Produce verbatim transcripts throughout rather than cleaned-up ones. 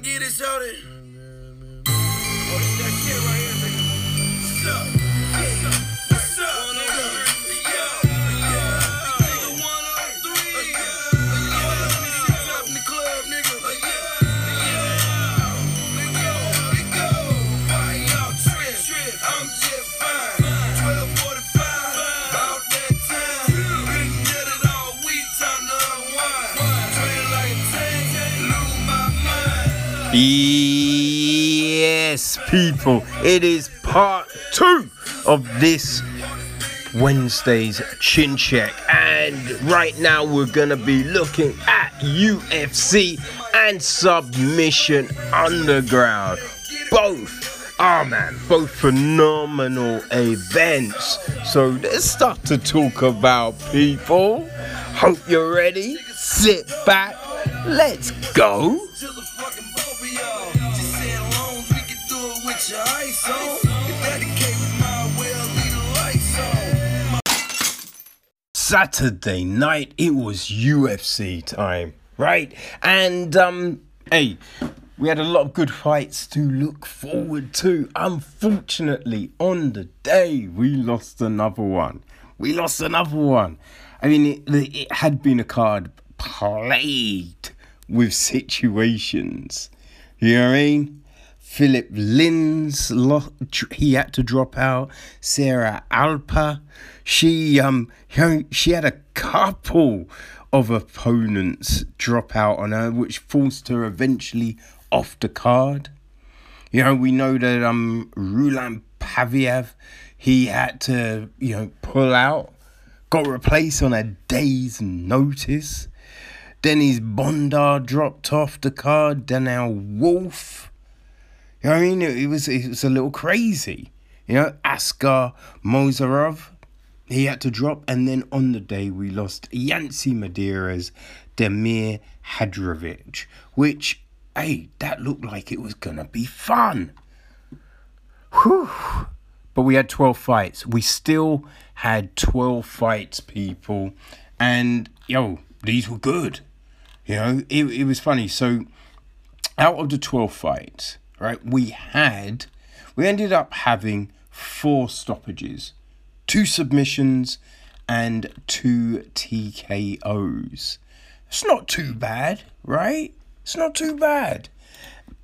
to get it, shorty. Oh, it's that shit right here, nigga. Sup? Hey, what's up, nigga? Yo, yo, nigga, one oh three. Yo, nigga, up in the club, nigga. Yo, yo, nigga, why y'all trip? I'm just fine. twelve forty-five, about that time. Been at it all week, time to unwind. Train like tank, lose my mind. Yes, people, it is part two of this Wednesday's Chin Check, and right now we're gonna be looking at U F C and Submission Underground. Both, ah oh man, both phenomenal events. So there's stuff to talk about, people. Hope you're ready. Sit back. Let's go. Saturday night, it was U F C time, right? And, um, hey, we had a lot of good fights to look forward to. Unfortunately, on the day, we lost another one. We lost another one. I mean, it, it had been a card plagued with situations. You know what I mean? Philip Lins, he had to drop out. Sarah Alpa, she um she had a couple of opponents drop out on her, which forced her eventually off the card. You know, we know that um Rulan Paviev, he had to, you know, pull out, got replaced on a day's notice. Dennis Bondar dropped off the card. Daniel Wolf. You know what I mean? It was, it was a little crazy. You know, Askar Mozarov, he had to drop. And then on the day, we lost Yancy Madeira's Demir Hadrovich, which, hey, that looked like it was going to be fun. Whew. But we had twelve fights. We still had twelve fights, people. And, yo, these were good. You know, it, it was funny. So, out of the twelve fights, right, we had, we ended up having four stoppages, two submissions, and two T K Os. It's not too bad, right? It's not too bad.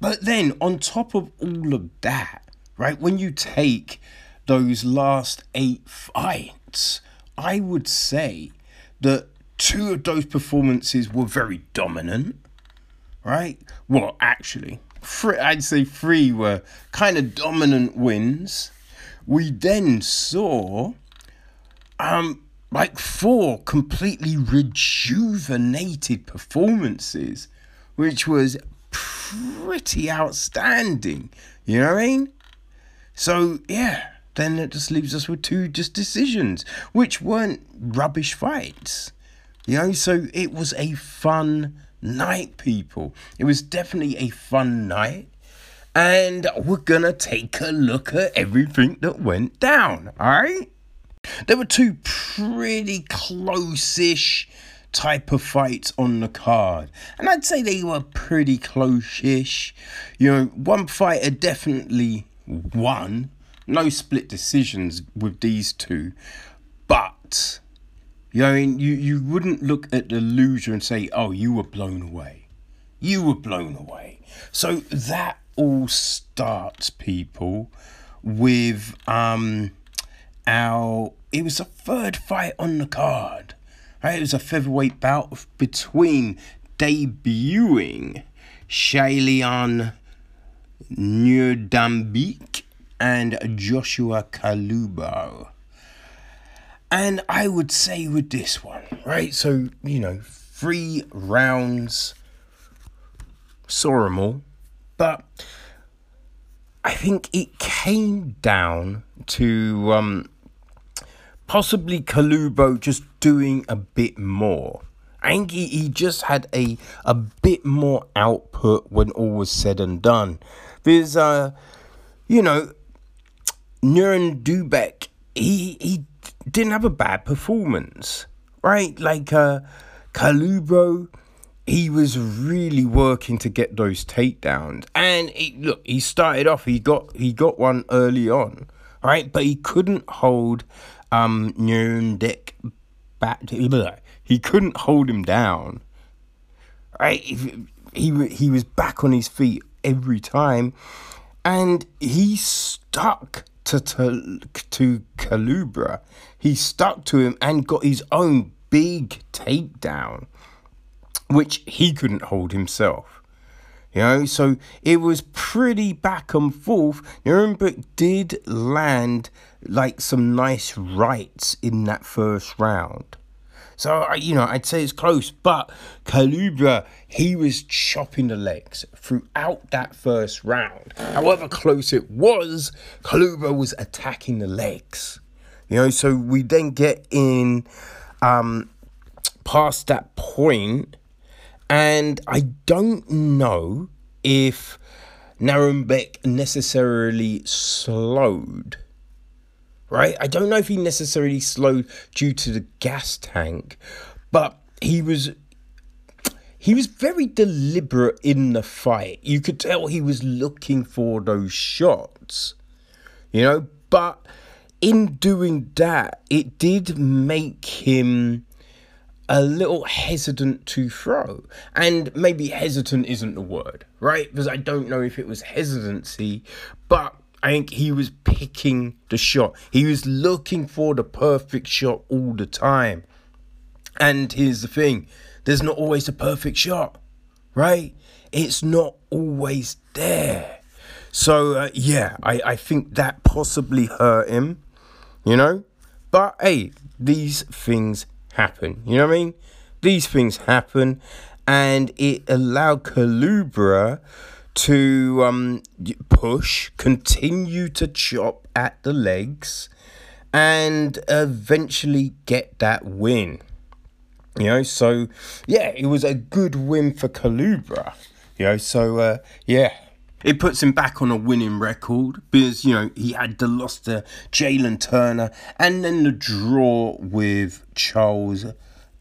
But then, on top of all of that, right, when you take those last eight fights, I would say that two of those performances were very dominant, right? Well, actually, Three, I'd say three were kind of dominant wins. We then saw um, like four completely rejuvenated performances, which was pretty outstanding. You know what I mean? So, yeah, then it just leaves us with two just decisions, which weren't rubbish fights. You know, so it was a fun night, people. It was definitely a fun night, and we're gonna take a look at everything that went down. All right, there were two pretty close-ish type of fights on the card, and I'd say they were pretty close-ish. You know, one fighter definitely won. No split decisions with these two, but you know, you, you wouldn't look at the loser and say, oh, you were blown away. You were blown away. So that all starts, people, with um, our... It was a third fight on the card, right? It was a featherweight bout between debuting Shailean Nyudambik and Joshua Kalubo. And I would say with this one, right, so, you know, three rounds, saw them all, but I think it came down to um, possibly Kalubo just doing a bit more. I think he, he just had a, a bit more output when all was said and done. There's, uh, you know, Nuren Dubek, he... he didn't have a bad performance, right? Like, uh, Kalubo, he was really working to get those takedowns. And it, look, he started off, he got he got one early on, right? But he couldn't hold um Nuremberg back. To, he couldn't hold him down, right? He, he, he was back on his feet every time. And he stuck to, to, to Kalubra. He stuck to him and got his own big takedown, which he couldn't hold himself. You know, so it was pretty back and forth. Nuremberg did land like some nice rights in that first round. So, you know, I'd say it's close. But Kalubra, he was chopping the legs throughout that first round. However close it was, Kalubra was attacking the legs. You know, so we then get in um, past that point. And I don't know if Nuremberg necessarily slowed. Right, I don't know if he necessarily slowed due to the gas tank, but he was he was very deliberate in the fight. You could tell he was looking for those shots, you know. But in doing that, it did make him a little hesitant to throw. And maybe hesitant isn't the word, right? Because I don't know if it was hesitancy, but I think he was picking the shot. He was looking for the perfect shot all the time. And here's the thing. There's not always the perfect shot, right? It's not always there. So, uh, yeah, I, I think that possibly hurt him, you know? But, hey, these things happen. You know what I mean? These things happen. And it allowed Kalubra to um, push, continue to chop at the legs, and eventually get that win. You know, so, yeah, it was a good win for Kalubra. You know, so, uh, yeah. It puts him back on a winning record because, you know, he had the loss to Jalen Turner and then the draw with Charles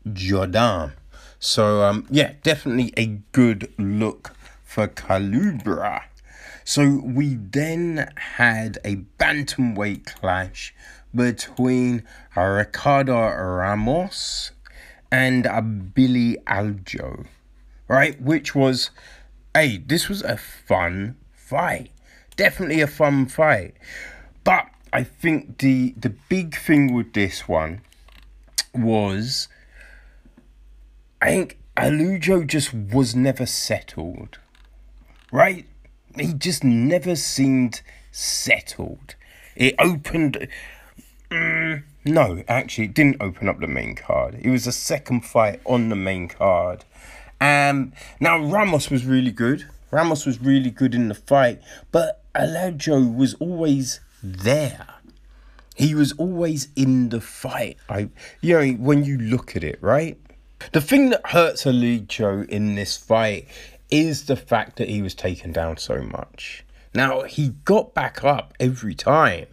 Jourdain. So, um, yeah, definitely a good look for Kalubra. So we then had a bantamweight clash between Ricardo Ramos and Billy Aljo, right? Which was, hey, this was a fun fight. Definitely a fun fight. But I think the the big thing with this one was, I think Aljo just was never settled. Right? He just never seemed settled. It opened... Mm, no, actually, it didn't open up the main card. It was the second fight on the main card. Um, now, Ramos was really good. Ramos was really good in the fight. But Aljo was always there. He was always in the fight. I, you know, when you look at it, right? The thing that hurts Aljo in this fight is the fact that he was taken down so much. Now, he got back up every time,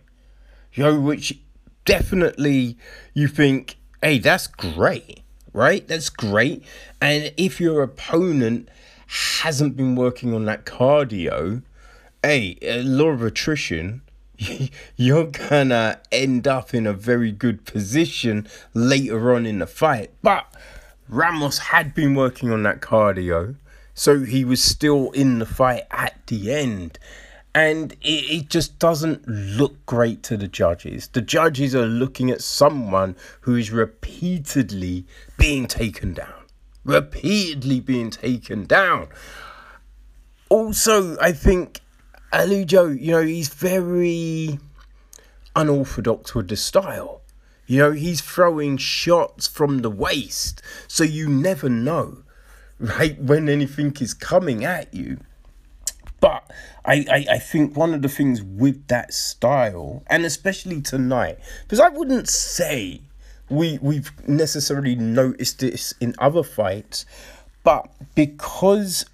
you know, which definitely you think, hey, that's great, right? That's great. And if your opponent hasn't been working on that cardio, hey, a law of attrition, you're gonna end up in a very good position later on in the fight. But Ramos had been working on that cardio, so he was still in the fight at the end. And it, it just doesn't look great to the judges. The judges are looking at someone who is repeatedly being taken down. Repeatedly being taken down. Also, I think Aljo, you know, he's very unorthodox with the style. You know, he's throwing shots from the waist. So you never know, right, when anything is coming at you. But I, I, I think one of the things with that style, and especially tonight, because I wouldn't say we, we've necessarily noticed this in other fights, but because,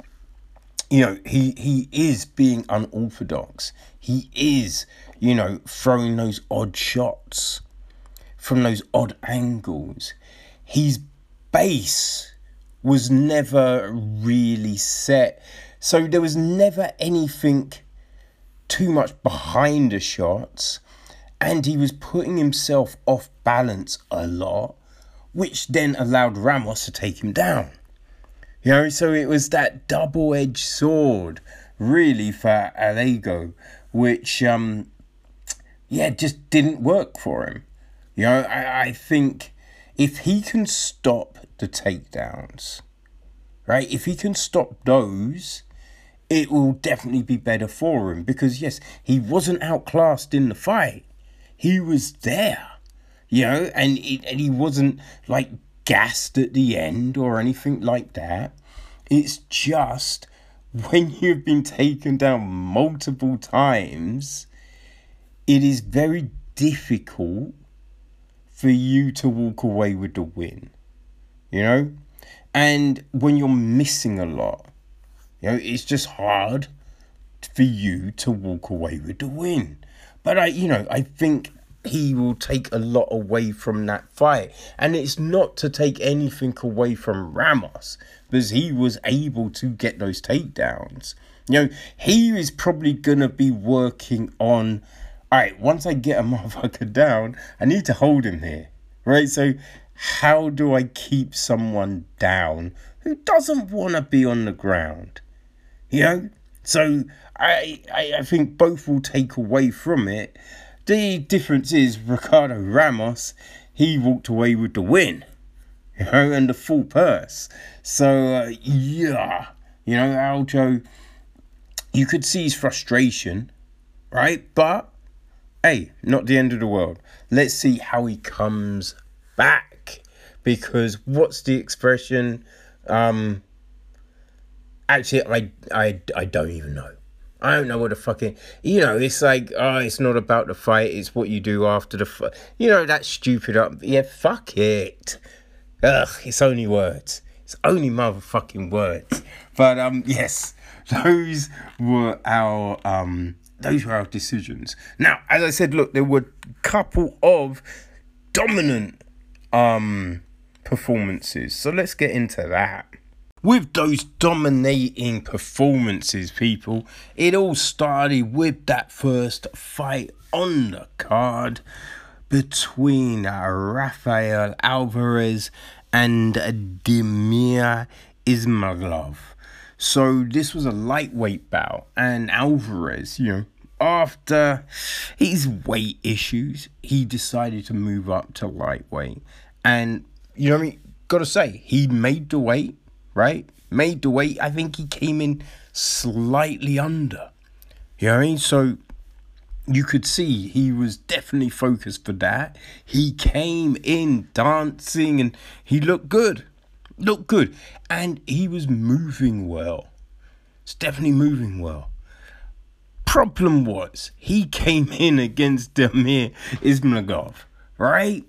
you know, he, he is being unorthodox. He is, you know, throwing those odd shots from those odd angles. His base was never really set. So there was never anything too much behind the shots. And he was putting himself off balance a lot, which then allowed Ramos to take him down. You know, so it was that double-edged sword, really, for Allego, which, um, yeah, just didn't work for him. You know, I, I think if he can stop the takedowns, right, if he can stop those, it will definitely be better for him. Because, yes, he wasn't outclassed in the fight. He was there, you know, and it, and he wasn't, like, gassed at the end or anything like that. It's just when you've been taken down multiple times, it is very difficult for you to walk away with the win, you know? And when you're missing a lot, you know, it's just hard for you to walk away with the win. But, I, you know, I think he will take a lot away from that fight. And it's not to take anything away from Ramos, because he was able to get those takedowns. You know, he is probably going to be working on, all right, once I get a motherfucker down, I need to hold him here, right? So how do I keep someone down who doesn't want to be on the ground, you know? So I, I I think both will take away from it. The difference is Ricardo Ramos, he walked away with the win, you know, and the full purse. So, uh, yeah, you know, Aljo, you could see his frustration, right? But, hey, not the end of the world. Let's see how he comes back. Because what's the expression? Um... Actually, I, I, I don't even know. I don't know what the fucking... You know, it's like, oh, it's not about the fight. It's what you do after the fight. You know, that stupid up... Yeah, fuck it. Ugh, it's only words. It's only motherfucking words. But, um, yes, those were our, um... Those were our decisions. Now, as I said, look, there were a couple of dominant, um, performances. So let's get into that. With those dominating performances, people, it all started with that first fight on the card between Rafael Alvarez and Demir Ismaglov. So this was a lightweight bout, and Alvarez, you know, after his weight issues, he decided to move up to lightweight. And, you know what I mean, gotta say, he made the weight. Right? Made the weight. I think he came in slightly under. You know what I mean? So you could see he was definitely focused for that. He came in dancing and he looked good. Looked good. And he was moving well. It's definitely moving well. Problem was, he came in against Demir Ismaglov. Right?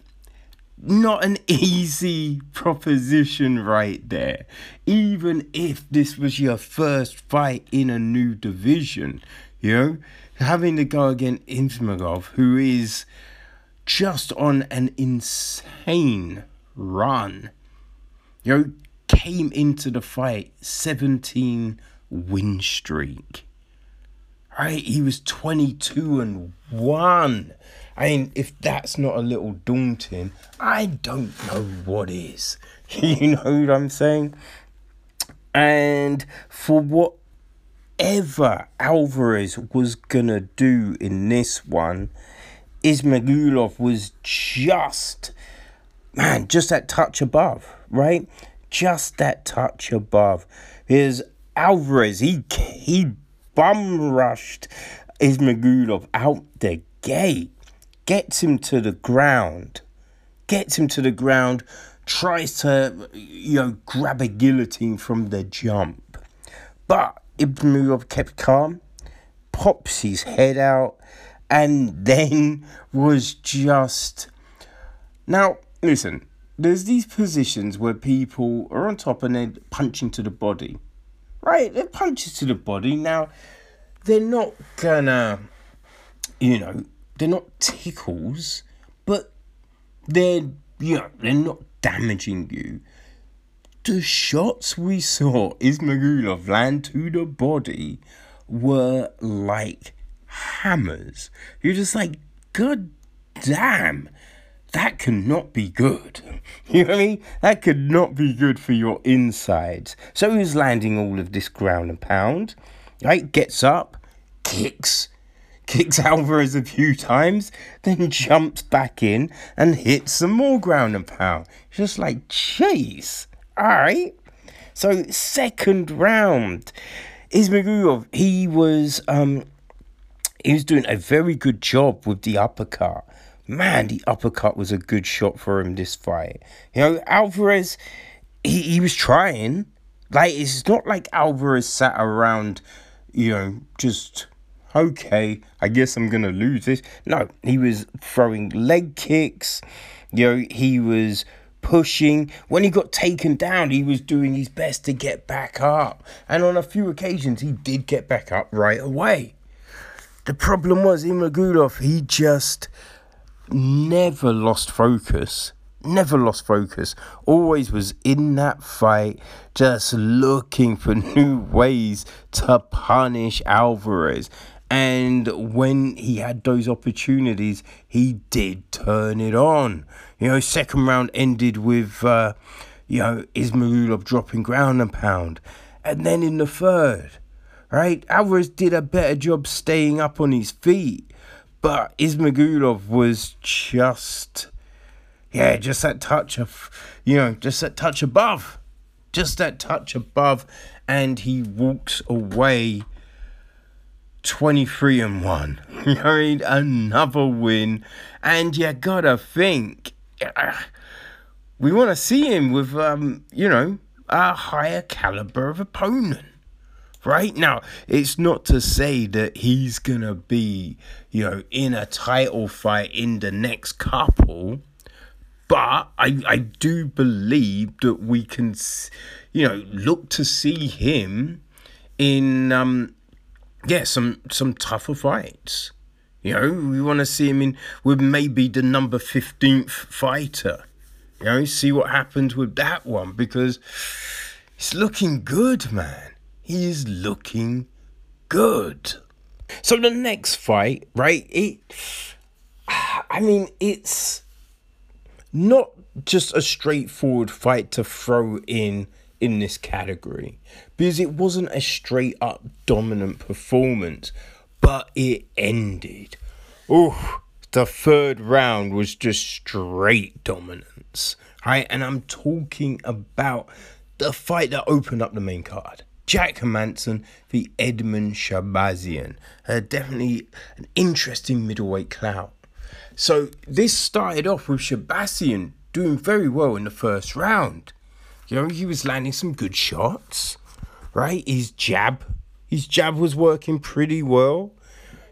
Not an easy proposition right there. Even if this was your first fight in a new division, you know, having to go against Ismaglov, who is just on an insane run, you know, came into the fight seventeen win streak. Right, he was twenty-two and one. I mean, if that's not a little daunting, I don't know what is. You know what I'm saying? And for whatever Alvarez was going to do in this one, Ismaglov was just, man, just that touch above, right? Just that touch above. Because Alvarez, he, he bum-rushed Ismaglov out the gate. Gets him to the ground, gets him to the ground, tries to, you know, grab a guillotine from the jump. But Ismaglov kept calm, pops his head out, and then was just... Now, listen, there's these positions where people are on top and they're punching to the body, right? They're punching to the body. Now, they're not gonna, you know... They're not tickles, but they're, you know, they're not damaging you the shots we saw Ismaglov land to the body were like hammers. You're just like, God damn, that cannot be good. You know what I mean? That could not be good for your insides. So he was landing all of this ground and pound, right? Gets up, kicks, kicks Alvarez a few times, then jumps back in and hits some more ground and pound. Just like, jeez, all right. So second round, Ismaglov, he was um, he was doing a very good job with the uppercut. Man, the uppercut was a good shot for him this fight. You know, Alvarez, he, he was trying. Like, it's not like Alvarez sat around, you know, just, okay, I guess I'm going to lose this. No, he was throwing leg kicks. You know, he was pushing. When he got taken down, he was doing his best to get back up. And on a few occasions, he did get back up right away. The problem was, Ismaglov, he just never lost focus, never lost focus, always was in that fight, just looking for new ways to punish Alvarez. And when he had those opportunities, he did turn it on. You know, second round ended with, uh, you know, Ismaglov dropping ground and pound. And then in the third, right, Alvarez did a better job staying up on his feet. But Ismaglov was just, yeah, just that touch of, you know, just that touch above. Just that touch above. And he walks away twenty-three and one. You know, I mean, another win. And you gotta think, we want to see him with, um, you know, a higher caliber of opponent. Right now, it's not to say that he's going to be, you know, in a title fight in the next couple. But I, I do believe that we can, you know, look to see him in, um, yeah, some, some tougher fights. You know, we want to see him in with maybe the number fifteenth fighter. You know, see what happens with that one, because it's looking good, man. He is looking good. So the next fight, right, it, I mean, it's not just a straightforward fight to throw in in this category, because it wasn't a straight-up dominant performance, but it ended. Oh, the third round was just straight dominance, right? And I'm talking about the fight that opened up the main card. Jack Hermanson v. Edmund Shabazian. Uh, definitely an interesting middleweight clout. So this started off with Shabazian doing very well in the first round. You know, he was landing some good shots, right? His jab, his jab was working pretty well.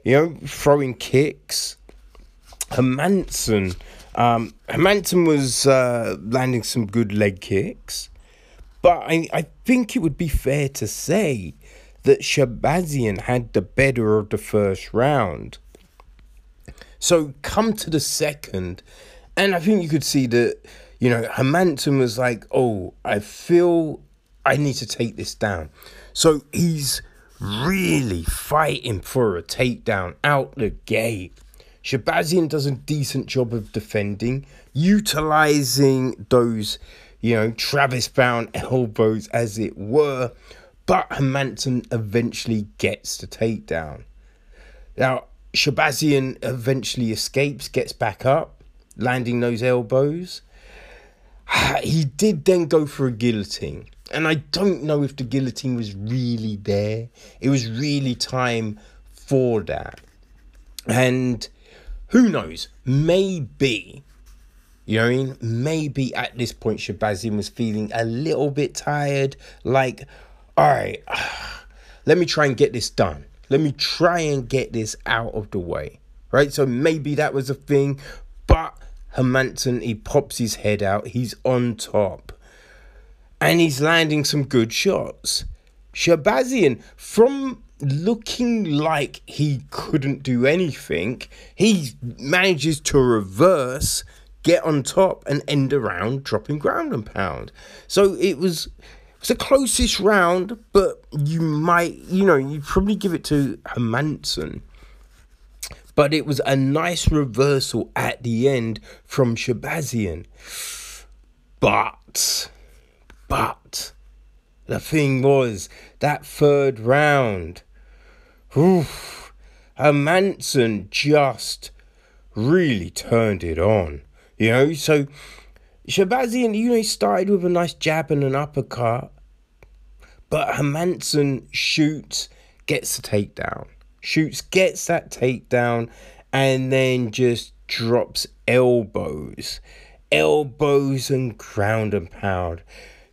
You know, throwing kicks. Hermanson, um, Hermanson was uh, landing some good leg kicks. But I, I think it would be fair to say that Shabazian had the better of the first round. So come to the second, and I think you could see that, you know, Hermanson was like, oh, I feel I need to take this down. So he's really fighting for a takedown out the gate. Shabazian does a decent job of defending, utilising those, you know, Travis bound elbows, as it were. But Hermanson eventually gets the takedown. Now, Shabazian eventually escapes, gets back up, landing those elbows. He did then go for a guillotine. And I don't know if the guillotine was really there. It was really time for that. And who knows? Maybe, you know what I mean? Maybe at this point, Shabazian was feeling a little bit tired. Like, all right, let me try and get this done. Let me try and get this out of the way. Right? So maybe that was a thing. But Hermanson, he pops his head out. He's on top. And he's landing some good shots. Shabazian, from looking like he couldn't do anything, he manages to reverse, get on top and end the round dropping ground and pound. So it was, it was the closest round, but you might, you know, you'd probably give it to Hermanson. But it was a nice reversal at the end from Shabazian. But, but, the thing was, that third round, oof, Hermanson just really turned it on, you know. So Shabazian, you know, started with a nice jab and an uppercut, but Hermanson shoots, gets the takedown. Shoots, gets that takedown, and then just drops elbows. Elbows and ground and pound.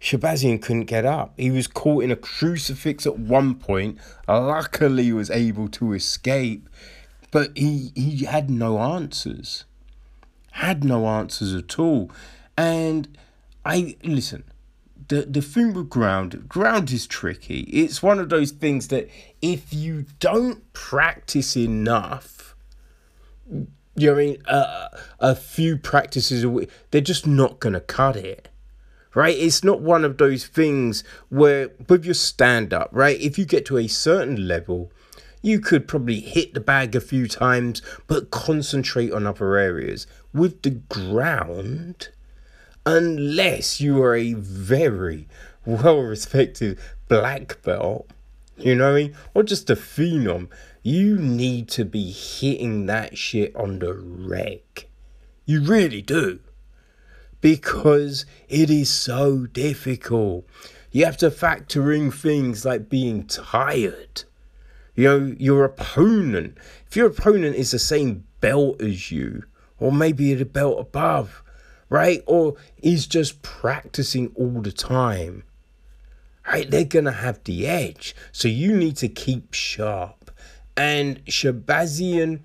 Shabazian couldn't get up. He was caught in a crucifix at one point. Luckily, he was able to escape. But he, he had no answers. Had no answers at all. And I, listen, the, the thing with ground, ground is tricky. It's one of those things that if you don't practice enough, you know what I mean, uh, a few practices a week, they're just not going to cut it. Right, it's not one of those things where with your stand-up, right, if you get to a certain level, you could probably hit the bag a few times, but concentrate on other areas. With the ground, unless you are a very well-respected black belt, you know what I mean, or just a phenom, you need to be hitting that shit on the reg. You really do. Because it is so difficult. You have to factor in things like being tired. You know, your opponent. If your opponent is the same belt as you, or maybe the belt above, right? Or is just practicing all the time, right? They're going to have the edge. So you need to keep sharp. And Shabazian,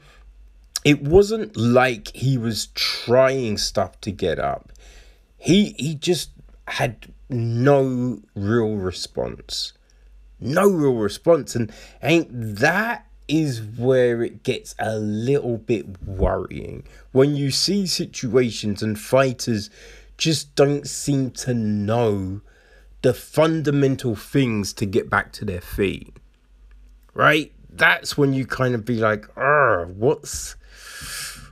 it wasn't like he was trying stuff to get up. He he just had no real response. No real response. And I think that is where it gets a little bit worrying. When you see situations and fighters just don't seem to know the fundamental things to get back to their feet. Right? That's when you kind of be like, oh, what's...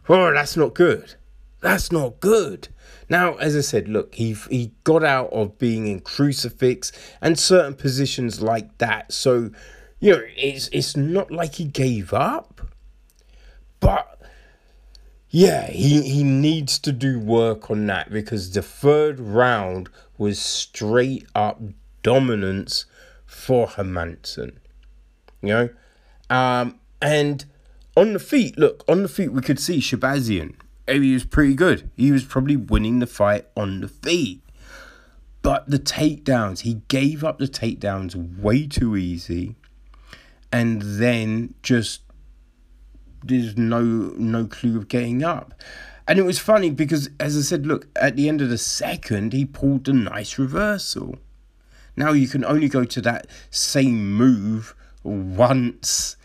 Oh, that's not good. That's not good. Now, as I said, look, he he got out of being in crucifix and certain positions like that. So, you know, it's it's not like he gave up. But, yeah, he, he needs to do work on that because the third round was straight up dominance for Hermanson. You know? Um, and on the feet, look, on the feet we could see Shabazian. He was pretty good. He was probably winning the fight on the feet. But the takedowns, he gave up the takedowns way too easy. And then just, there's no no clue of getting up. And it was funny because, as I said, look, at the end of the second, he pulled a nice reversal. Now you can only go to that same move once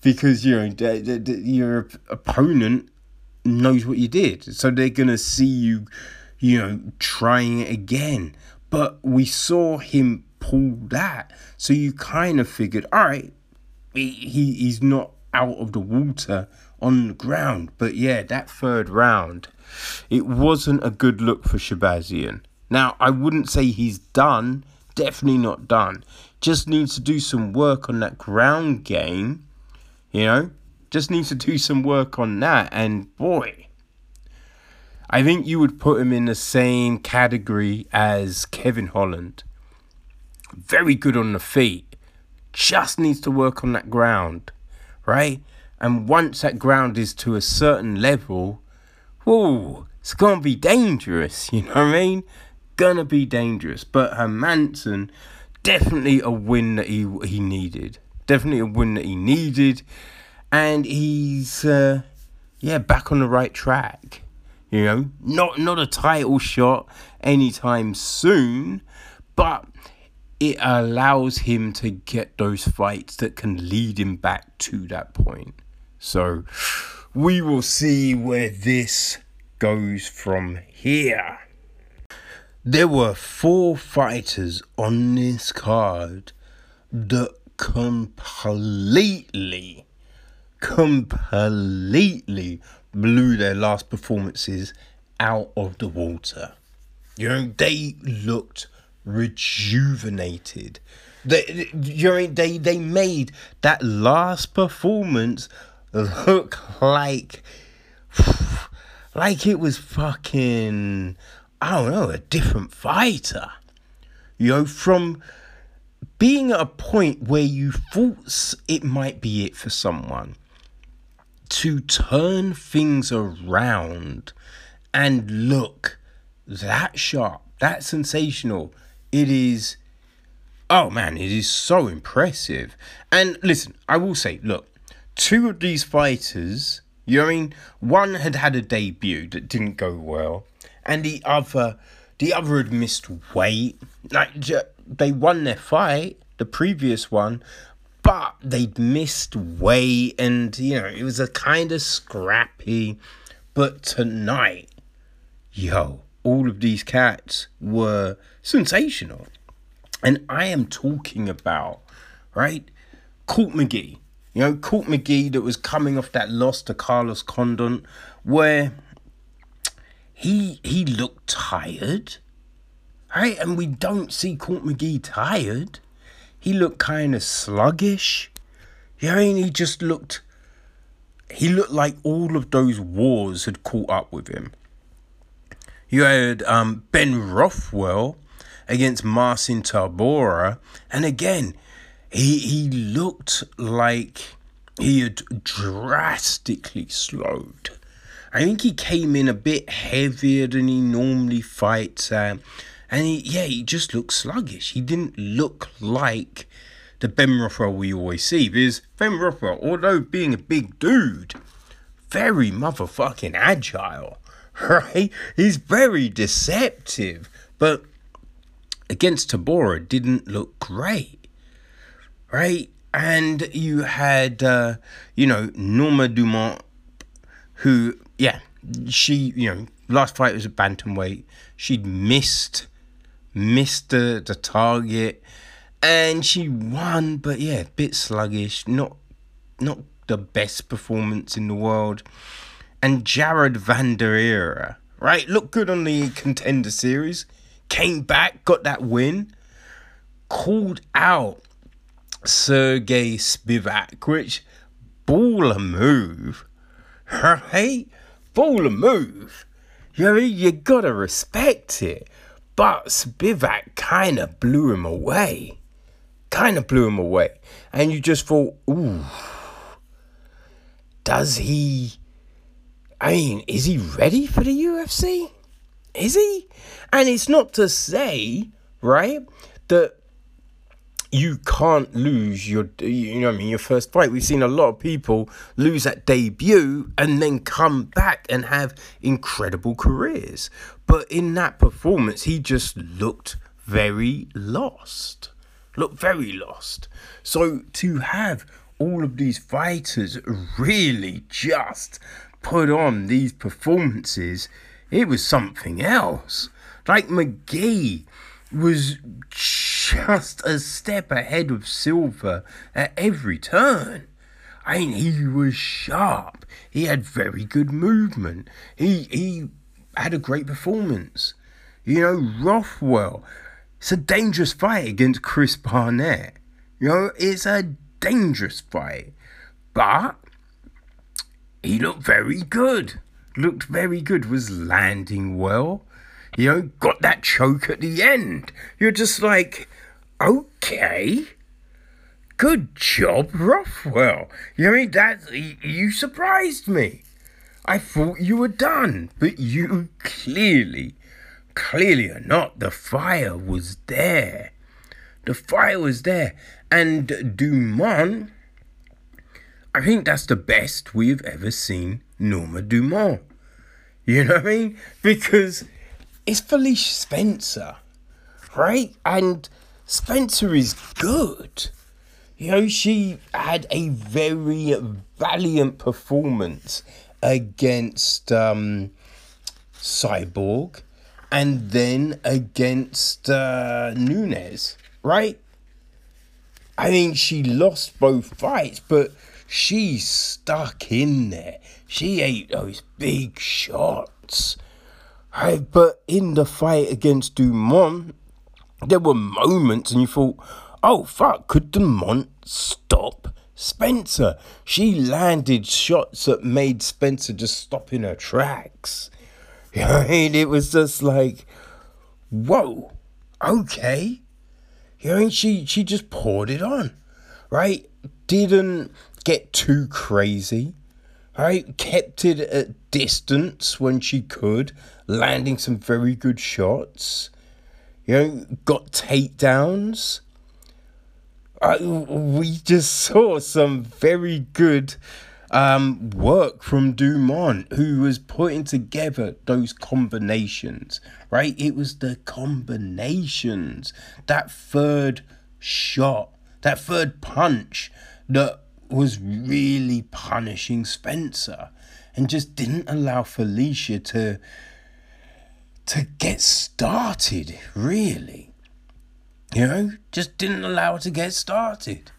because, you know, the, the, the, your opponent knows what you did. So they're going to see you, you know, trying it again. But we saw him pull that. So you kind of figured, all right, he, he he's not out of the water on the ground. But yeah, that third round, it wasn't a good look for Shabazian. Now, I wouldn't say he's done. Definitely not done. Just needs to do some work on that ground game, you know. Just needs to do some work on that. And boy, I think you would put him in the same category as Kevin Holland. Very good on the feet. Just needs to work on that ground, right? And once that ground is to a certain level, whoa, it's going to be dangerous, you know what I mean? Gonna be dangerous. But Hermanson, definitely a win that he he needed. Definitely a win that he needed. And he's, uh, yeah, back on the right track. You know, not, not a title shot anytime soon, but it allows him to get those fights that can lead him back to that point. So we will see where this goes from here. There were four fighters on this card that completely, completely blew their last performances out of the water. You know, they looked rejuvenated. They, you know, they, they made that last performance look like, like it was fucking, I don't know, a different fighter. You know, from being at a point where you thought it might be it for someone, to turn things around and look that sharp, that sensational. It is, oh man, it is so impressive. And listen, I will say, look, two of these fighters, you know what I mean, one had had a debut that didn't go well, and the other, the other had missed weight. Like, they won their fight, the previous one, but they'd missed weight, and, you know, it was a kind of scrappy. But tonight, yo, all of these cats were sensational. And I am talking about, right, Court McGee. You know, Court McGee that was coming off that loss to Carlos Condon, where he he looked tired, right? And we don't see Court McGee tired. He looked kind of sluggish. You know what I mean? He just looked, he looked like all of those wars had caught up with him. You had um, Ben Rothwell against Mason Fowler, and again, He he looked like he had drastically slowed. I think he came in a bit heavier than he normally fights at. And he, yeah, he just looked sluggish. He didn't look like the Ben Rothwell we always see. Because Ben Rothwell, although being a big dude, very motherfucking agile, right? He's very deceptive. But against Fowler, didn't look great. Right, and you had, uh, you know, Norma Dumont, who, yeah, she, you know, last fight was a bantamweight. She'd missed, missed the, the target, and she won, but yeah, a bit sluggish, not, not the best performance in the world. And Jared Vandereira, right, looked good on the Contender Series, came back, got that win, called out Sergey Spivak, which, baller move, right? Baller move. You know what I mean? You gotta respect it. But Spivak kind of blew him away. Kind of blew him away. And you just thought, ooh, does he, I mean, is he ready for the U F C? Is he? And it's not to say, right, that you can't lose your, you know what I mean, your first fight. We've seen a lot of people lose that debut and then come back and have incredible careers. But in that performance, he just looked very lost. Looked very lost. So to have all of these fighters really just put on these performances, it was something else. Like McGee was just a step ahead of Silver at every turn. I mean, he was sharp. He had very good movement. He he had a great performance. You know, Rothwell, it's a dangerous fight against Chris Barnett. You know, it's a dangerous fight. But he looked very good. Looked very good. Was landing well. You know, got that choke at the end. You're just like, okay, good job, Rothwell. You know what I mean? That, you surprised me. I thought you were done, but you clearly, clearly are not. The fire was there. The fire was there. And Dumont, I think that's the best we've ever seen Norma Dumont. You know what I mean? Because it's Felicia Spencer, right? And Spencer is good. You know, she had a very valiant performance against um, Cyborg, and then against uh, Nunes, right? I mean, she lost both fights, but she stuck in there. She ate those big shots. Right? But in the fight against Dumont, there were moments and you thought, oh, fuck, could Dumont stop Spencer? She landed shots that made Spencer just stop in her tracks. You know what I mean? It was just like, whoa, okay. You know what I mean? She, she just poured it on, right? Didn't get too crazy, right? Kept it at distance when she could, landing some very good shots. You know, got takedowns. Uh, we just saw some very good um, work from Dumont, who was putting together those combinations, right? It was the combinations, that third shot, that third punch that was really punishing Spencer and just didn't allow Felicia to, to get started, really. You know, just didn't allow her to get started,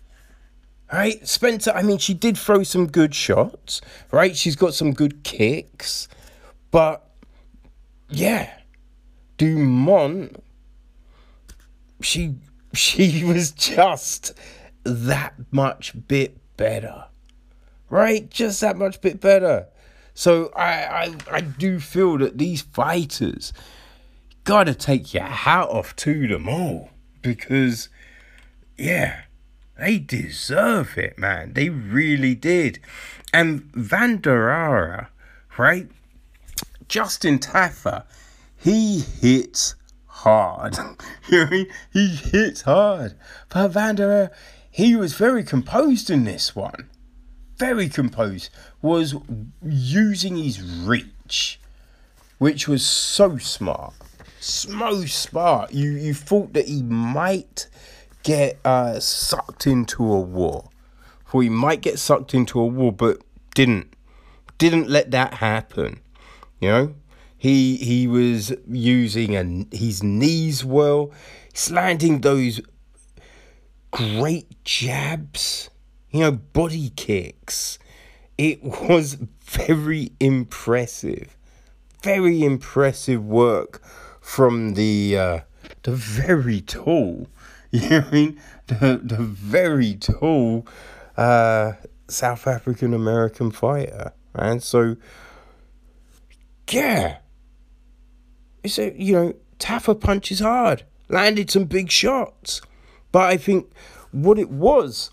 right? Spencer, I mean, she did throw some good shots, right? She's got some good kicks, but, yeah, Dumont, she, she was just that much bit better, right? Just that much bit better. So I, I, I do feel that these fighters, gotta take your hat off to them all. Because, yeah, they deserve it, man. They really did. And Vandereira, right? Justin Taffer, he hits hard. You know what I mean? He hits hard. But Vandereira, he was very composed in this one. Very composed. Was using his reach, which was so smart. So smart. You you thought that he might get uh, sucked into a war. Or he might get sucked into a war, but didn't. Didn't let that happen. You know? He he was using an, his knees well. He's landing those great jabs. You know, body kicks. It was very impressive. Very impressive work. From the uh, the very tall, you know what I mean, the the very tall uh, South African American fighter, and so yeah, it's a, you know, Taffer punches hard, landed some big shots, but I think what it was,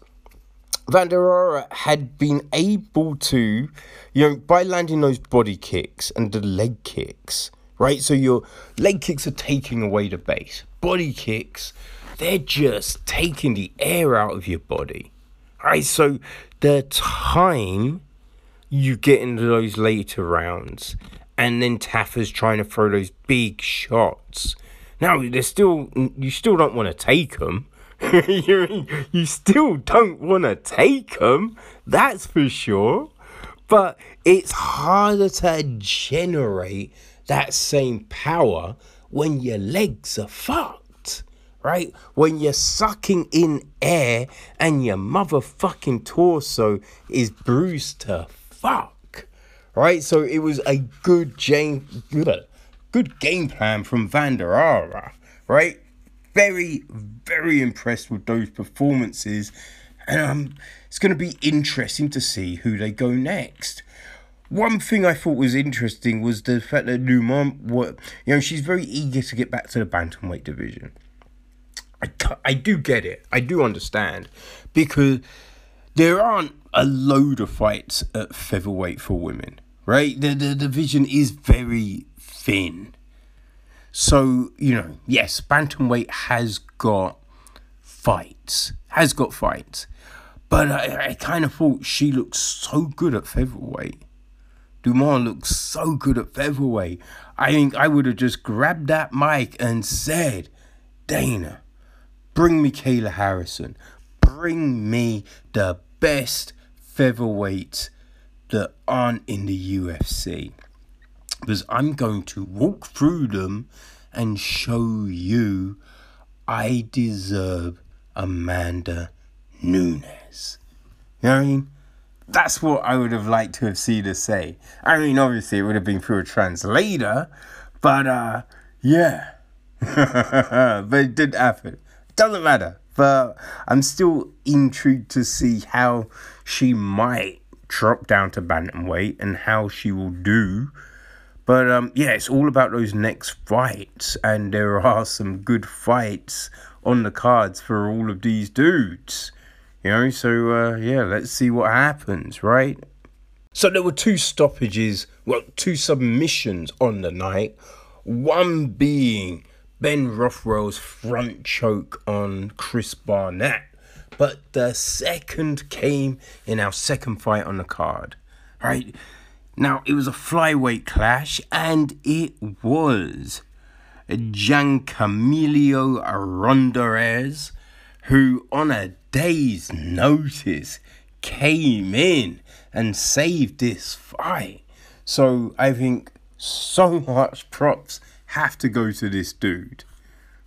Vandereira had been able to, you know, by landing those body kicks and the leg kicks. Right, so your leg kicks are taking away the base. Body kicks, they're just taking the air out of your body. Right, so the time you get into those later rounds, and then Taffer's trying to throw those big shots. Now, they're still, you still don't want to take them. You still don't want to take them, that's for sure. But it's harder to generate that same power when your legs are fucked, right? When you're sucking in air and your motherfucking torso is bruised to fuck, right? So it was a good game, good game plan from Vandereira, right? Very, very impressed with those performances, and um, it's going to be interesting to see who they go next. One thing I thought was interesting was the fact that Dumont, you know, she's very eager to get back to the bantamweight division. I, I do get it. I do understand. Because there aren't a load of fights at featherweight for women, right? The, the division is very thin. So, you know, yes, bantamweight has got fights. Has got fights. But I, I kind of thought she looked so good at featherweight. Dumont looks so good at featherweight. I think I would have just grabbed that mic and said, Dana, bring me Kayla Harrison. Bring me the best featherweights that aren't in the U F C. because I'm going to walk through them and show you I deserve Amanda Nunes. You know what I mean? That's what I would have liked to have seen her say. I mean, obviously, it would have been through a translator, but, uh, yeah. But it didn't happen. Doesn't matter. But I'm still intrigued to see how she might drop down to bantamweight and how she will do. But, um, yeah, it's all about those next fights. And there are some good fights on the cards for all of these dudes. You know, so, uh, yeah, let's see what happens, right? So there were two stoppages, well, two submissions on the night. One being Ben Rothwell's front choke on Chris Barnett. But the second came in our second fight on the card, right? Now, it was a flyweight clash, and it was Giancarlo Ronderez, who on a day's notice came in and saved this fight. So I think so much props have to go to this dude,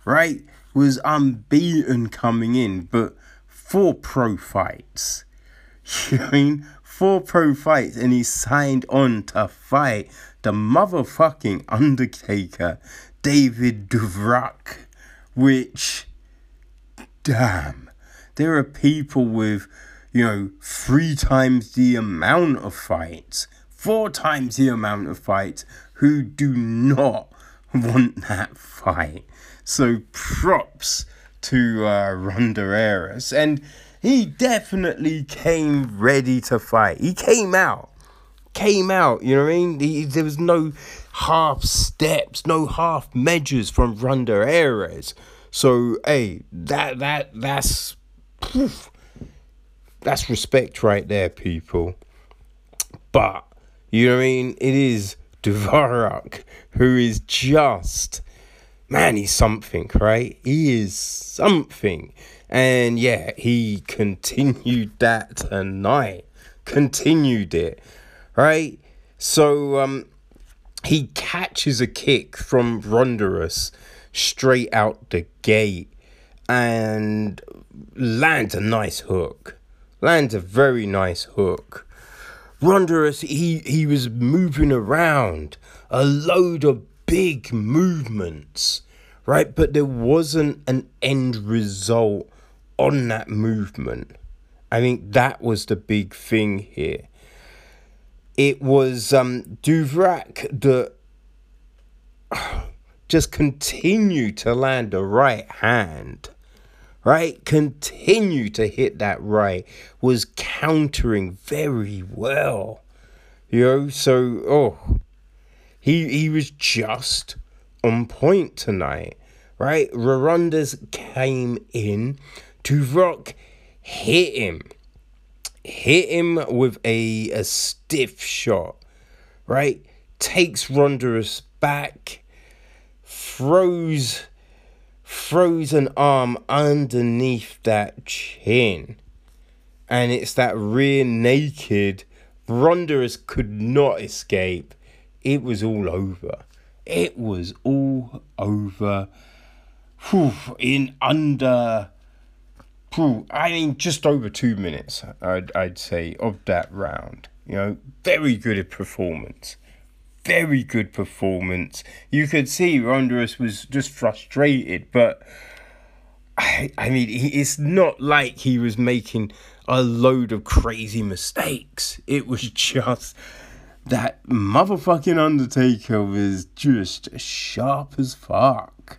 right? Was unbeaten coming in, but four pro fights. You know what I mean? Four pro fights, and he signed on to fight the motherfucking Undertaker, David Dvorak, which, damn. There are people with, you know, three times the amount of fights, four times the amount of fights, who do not want that fight. So props to uh, Rondereras. And he definitely came ready to fight. He came out. Came out, you know what I mean? He, there was no half steps, no half measures from Rondereras. So, hey, that that that's... that's respect right there, people. But, you know what I mean? It is Dvorak, who is just, man, he's something, right? He is something. And, yeah, he continued that tonight. Continued it, right? So, um, he catches a kick from Rondereras straight out the gate. And lands a nice hook. Lands a very nice hook. Rondereras, he, he was moving around. A load of big movements, right? But there wasn't an end result on that movement. I think that was the big thing here. It was um, Dvorak that just continued to land the right hand. Right, continue to hit that right, was countering very well, you know, so, oh, he he was just on point tonight, right? Rondereras came in, Dvorak hit him, hit him with a, a stiff shot, right, takes Rondereras back, throws... throws an arm underneath that chin. And it's that rear naked. Rondereras could not escape. It was all over. It was all over. Whew, in under... Whew, I mean, just over two minutes, I'd, I'd say, of that round. You know, very good performance. Very good performance. You could see Rondereras was just frustrated, but I, I mean, it's not like he was making a load of crazy mistakes. It was just that motherfucking Undertaker was just sharp as fuck.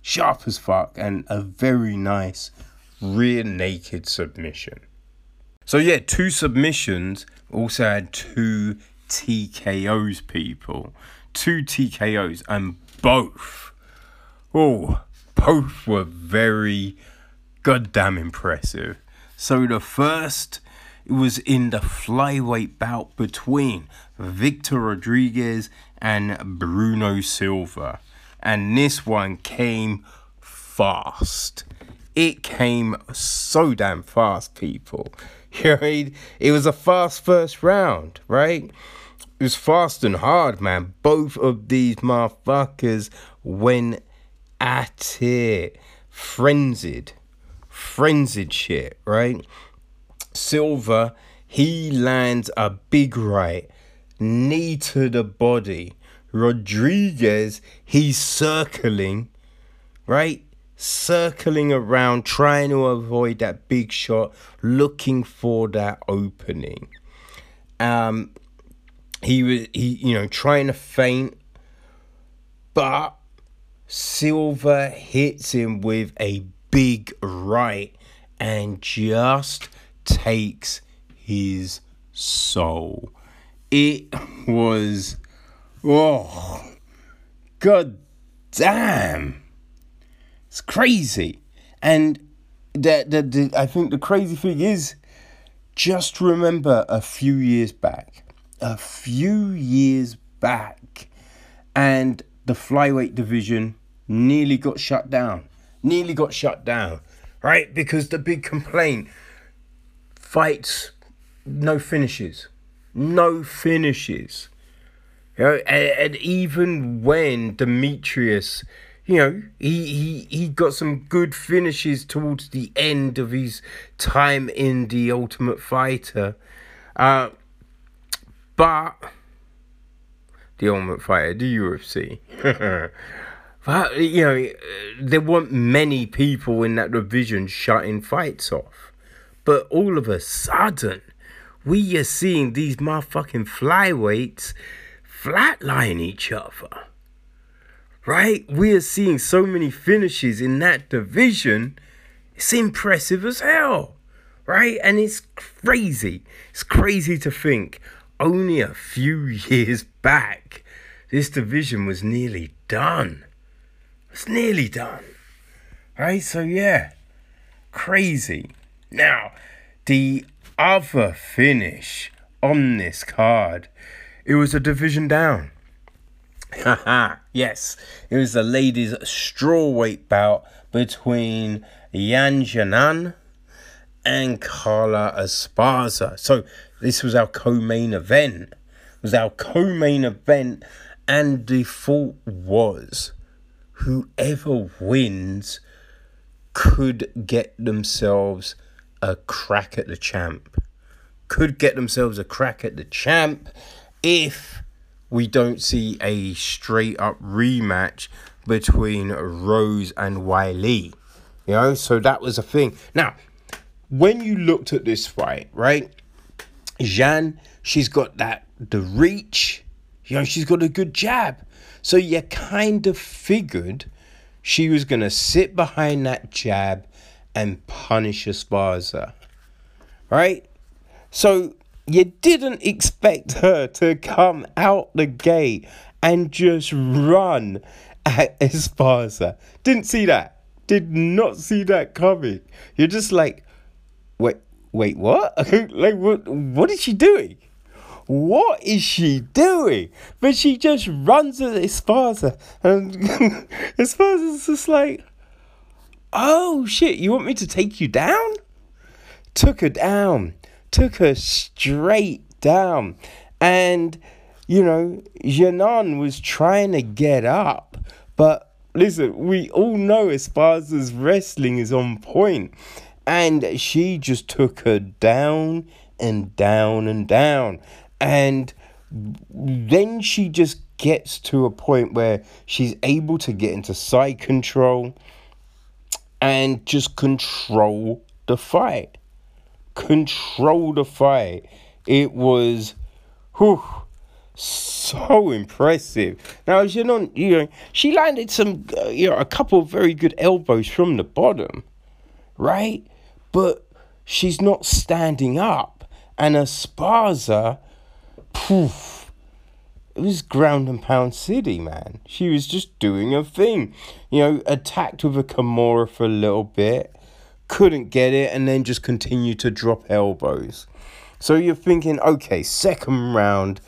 Sharp as fuck, and a very nice rear naked submission. So yeah, two submissions, also had two T K Os, people. Two T K Os, and both, oh, both were very goddamn impressive. So the first was in the flyweight bout between Victor Rodriguez and Bruno Silva. And this one came fast. It came so damn fast, people. You know what I mean? It was a fast first round, right? It was fast and hard, man. Both of these motherfuckers went at it. Frenzied. Frenzied shit, right? Silver, he lands a big right. Knee to the body. Rodriguez, he's circling, right? Circling around, trying to avoid that big shot, looking for that opening. Um, he was, he, you know, trying to feint, but Silva hits him with a big right and just takes his soul. It was... oh, god damn, it's crazy. And the, the, the, I think the crazy thing is, just remember a few years back, a few years back, and the flyweight division nearly got shut down, nearly got shut down, right? Because the big complaint, fights, no finishes, no finishes. You know, and, and even when Demetrius, you know, he, he, he got some good finishes towards the end of his time in The Ultimate Fighter. Uh, but, The Ultimate Fighter, the U F C. But, you know, there weren't many people in that division shutting fights off. But all of a sudden, we are seeing these motherfucking flyweights flatline each other, right? We are seeing so many finishes in that division. It's impressive as hell, right? And it's crazy. It's crazy to think only a few years back, this division was nearly done. It's nearly done, right? So yeah, crazy. Now, the other finish on this card, it was a division down. Haha, yes. It was the ladies' strawweight bout between Yanjanan and Carla Esparza. So this was our co-main event. It was our co-main event. And the thought was, whoever wins could get themselves a crack at the champ. Could get themselves a crack at the champ. If we don't see a straight-up rematch between Rose and Wiley, you know, so that was a thing. Now, when you looked at this fight, right, Jan, she's got that, the reach, you know, she's got a good jab. So you kind of figured she was going to sit behind that jab and punish Esparza, right? So... you didn't expect her to come out the gate and just run at Esparza. Didn't see that. Did not see that coming. You're just like, wait, wait, what? Like, what, what is she doing? What is she doing? But she just runs at Esparza. And Esparza's just like, oh, shit, you want me to take you down? Took her down. Took her straight down. And, you know, Yannan was trying to get up. But, listen, we all know Esparza's wrestling is on point. And she just took her down and down and down. And then she just gets to a point where she's able to get into side control and just control the fight. Control the fight. It was, whew, so impressive. Now, you know, you know, she landed some, uh, you know, a couple of very good elbows from the bottom, right? But she's not standing up, and Esparza, poof, it was ground and pound city, man. She was just doing her thing, you know, attacked with a Kimura for a little bit. Couldn't get it, and then just continue to drop elbows. So you're thinking, okay, second round,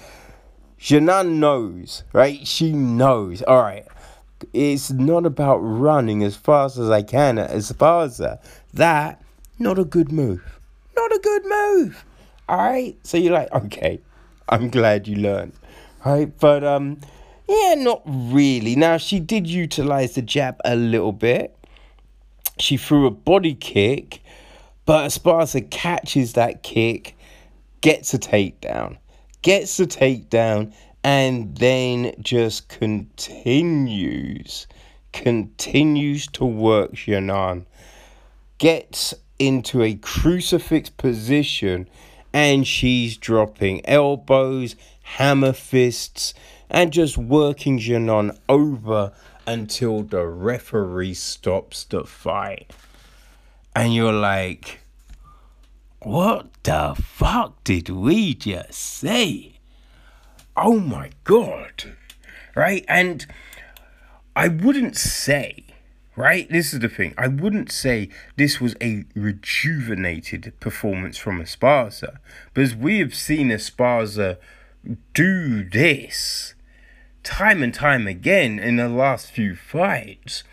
Janan knows, right? She knows, all right, it's not about running as fast as I can at Esparza. That, not a good move. Not a good move, all right? So you're like, okay, I'm glad you learned. Right? But, um, yeah, not really. Now, she did utilize the jab a little bit. She threw a body kick, but Esparza catches that kick, gets a takedown, gets the takedown, and then just continues, continues to work Yanjanan. Gets into a crucifix position, and she's dropping elbows, hammer fists, and just working Yanjanan over until the referee stops the fight. And you're like, what the fuck did we just say? Oh my God. Right? And I wouldn't say, right? This is the thing. I wouldn't say this was a rejuvenated performance from Esparza, because we have seen Esparza do this time and time again in the last few fights.